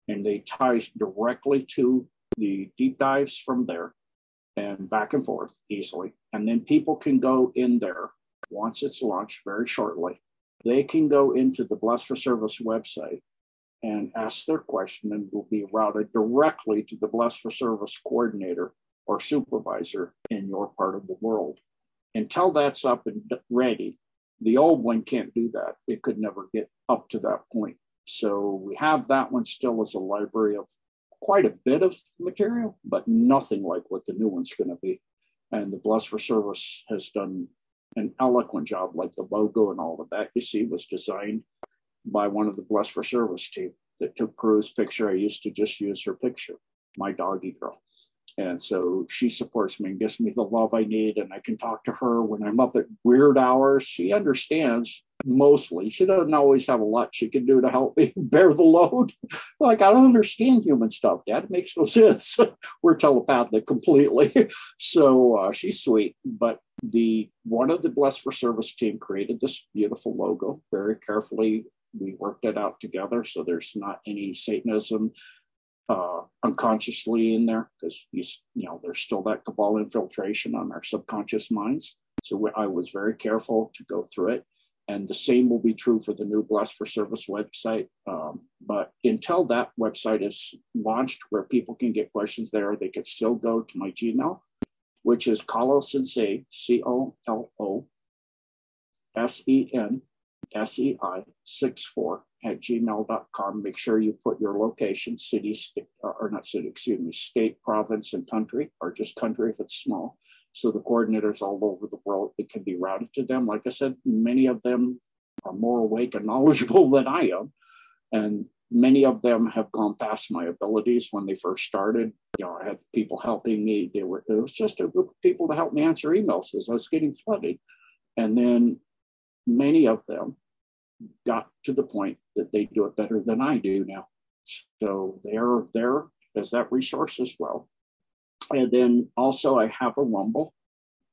and they tie directly to the deep dives from there and back and forth easily. And then people can go in there once it's launched very shortly. They can go into the Bless for Service website and ask their question and will be routed directly to the Bless for Service coordinator or supervisor in your part of the world. Until that's up and ready, the old one can't do that. It could never get up to that point. So we have that one still as a library of quite a bit of material, but nothing like what the new one's going to be. And the Bless for Service has done an eloquent job, like the logo and all of that you see was designed by one of the Bless for Service team that took Peru's picture. I used to just use her picture, my doggy girl. And so she supports me and gives me the love I need. And I can talk to her when I'm up at weird hours. She understands mostly. She doesn't always have a lot she can do to help me bear the load. Like, I don't understand human stuff, Dad. It makes no sense. We're telepathic completely. So uh, she's sweet. But the one of the Bless for Service team created this beautiful logo very carefully. We worked it out together. So there's not any Satanism Uh, unconsciously in there, because you, you know there's still that cabal infiltration on our subconscious minds. So we, I was very careful to go through it, and the same will be true for the new Bless for Service website. Um, but until that website is launched, where people can get questions there, they could still go to my Gmail, which is Colosensei, C O L O S E N S E I six four at gmail dot com. Make sure you put your location, city, state, or not city, excuse me, state, province, and country, or just country if it's small. So the coordinators all over the world, it can be routed to them. Like I said, many of them are more awake and knowledgeable than I am. And many of them have gone past my abilities when they first started. You know, I had people helping me. They were, it was just a group of people to help me answer emails as I was getting flooded. And then many of them got to the point that they do it better than I do now. So they're there as that resource as well. And then also I have a Rumble,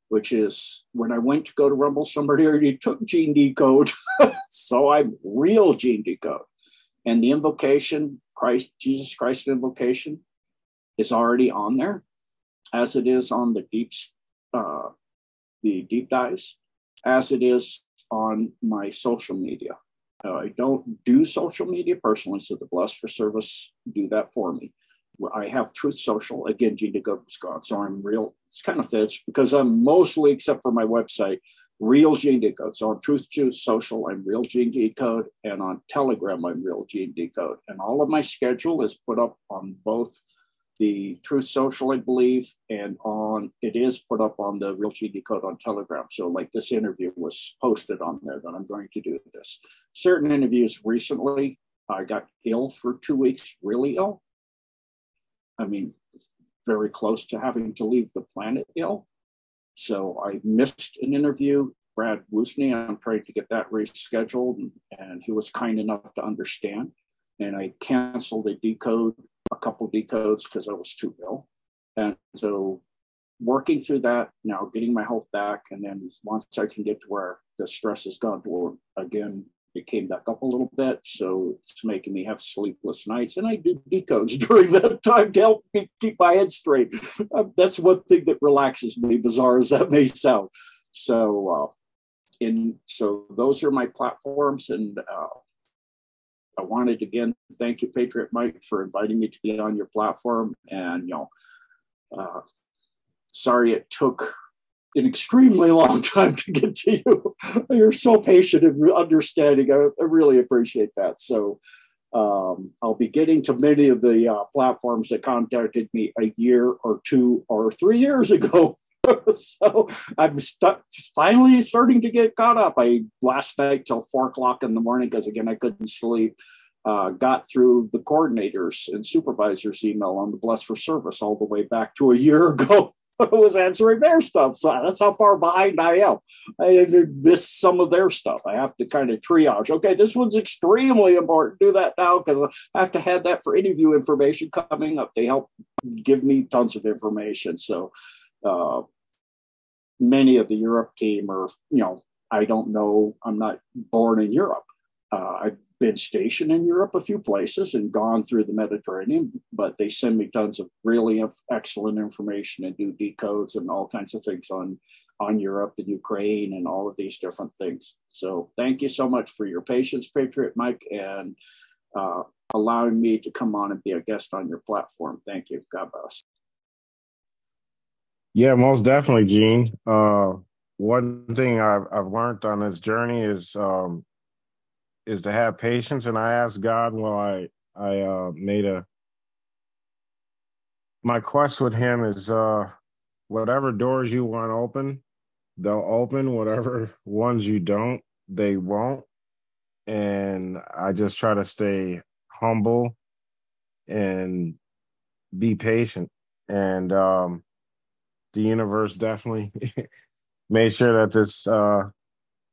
which is when I went to go to Rumble, somebody already took Gene DeCode. So I'm real Gene DeCode. And the invocation, Christ, Jesus Christ invocation, is already on there, as it is on the deeps, uh, the deep dives, as it is on my social media. Uh, I don't do social media personally, so the Bless for Service do that for me. I have Truth Social, again, Gene DeCode was gone, so I'm real, it's kind of fits, because I'm mostly, except for my website, real Gene DeCode. So on Truth Social, I'm real Gene DeCode, and on Telegram, I'm real Gene DeCode. And all of my schedule is put up on both the Truth Social, I believe, and on it is put up on the Real Gene DeCode on Telegram. So like this interview was posted on there that I'm going to do this. Certain interviews recently, I got ill for two weeks, really ill. I mean, very close to having to leave the planet ill. So I missed an interview. Brad Woosney, I'm trying to get that rescheduled, and, and he was kind enough to understand. And I canceled a decode a couple decodes because I was too ill. And so working through that now, getting my health back, and then once I can get to where the stress has gone to, again, it came back up a little bit. So it's making me have sleepless nights. And I do decodes during that time to help me keep my head straight. That's one thing that relaxes me, bizarre as that may sound. So, uh, in, so those are my platforms. And, uh, I wanted again thank you, Patriot Mike, for inviting me to be on your platform. And you know, uh, sorry it took an extremely long time to get to you. You're so patient and understanding. I, I really appreciate that. So um, I'll be getting to many of the uh, platforms that contacted me a year or two or three years ago. So I'm st- finally starting to get caught up. I last night till four o'clock in the morning, because again, I couldn't sleep, uh, got through the coordinators and supervisors email on the Bless for Service all the way back to a year ago. I was answering their stuff. So that's how far behind I am. I missed some of their stuff. I have to kind of triage. Okay, this one's extremely important. Do that now, because I have to have that for interview information coming up. They help give me tons of information. So, uh, many of the Europe team are, you know, I don't know, I'm not born in Europe. Uh, I been stationed in Europe a few places and gone through the Mediterranean, but they send me tons of really excellent information and do decodes and all kinds of things on, on Europe and Ukraine and all of these different things. So thank you so much for your patience, Patriot Mike, and uh, allowing me to come on and be a guest on your platform. Thank you. God bless. Yeah, most definitely, Gene. Uh, one thing I've, I've learned on this journey is um, is to have patience. And I asked God while I, I uh, made a, my quest with him is uh, whatever doors you want open, they'll open. Whatever ones you don't, they won't. And I just try to stay humble and be patient. And um, the universe definitely made sure that this uh,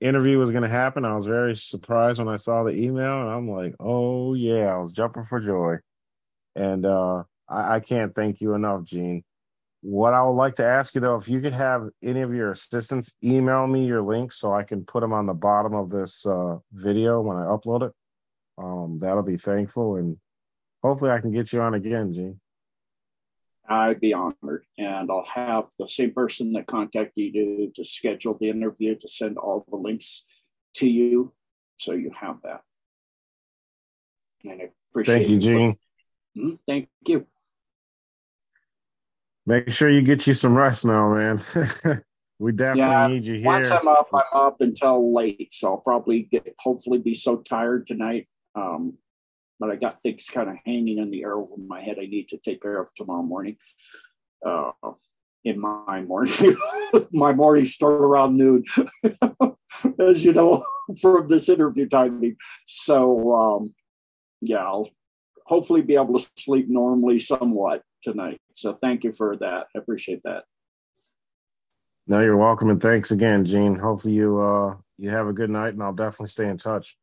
interview was going to happen. I was very surprised when I saw the email, and I'm like, oh, yeah, I was jumping for joy. And uh, I, I can't thank you enough, Gene. What I would like to ask you, though, if you could have any of your assistants email me your links so I can put them on the bottom of this uh, video when I upload it, um, that'll be thankful. And hopefully I can get you on again, Gene. I'd be honored, and I'll have the same person that contacted you to, to schedule the interview, to send all the links to you, so you have that. And I appreciate Thank you, Gene. Mm, thank you. Make sure you get you some rest now, man. We definitely yeah, need you here. Once I'm up, I'm up until late, so I'll probably get, hopefully be so tired tonight. Um, But I got things kind of hanging in the air over my head I need to take care of tomorrow morning. Uh, in my morning, my morning start around noon, as you know, from this interview timing. So, um, yeah, I'll hopefully be able to sleep normally somewhat tonight. So thank you for that. I appreciate that. No, you're welcome. And thanks again, Gene. Hopefully you, uh, you have a good night, and I'll definitely stay in touch.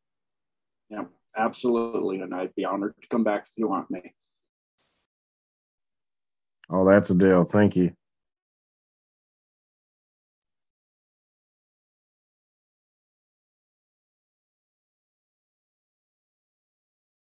Yeah. Absolutely, and I'd be honored to come back if you want me. Oh, that's a deal. Thank you.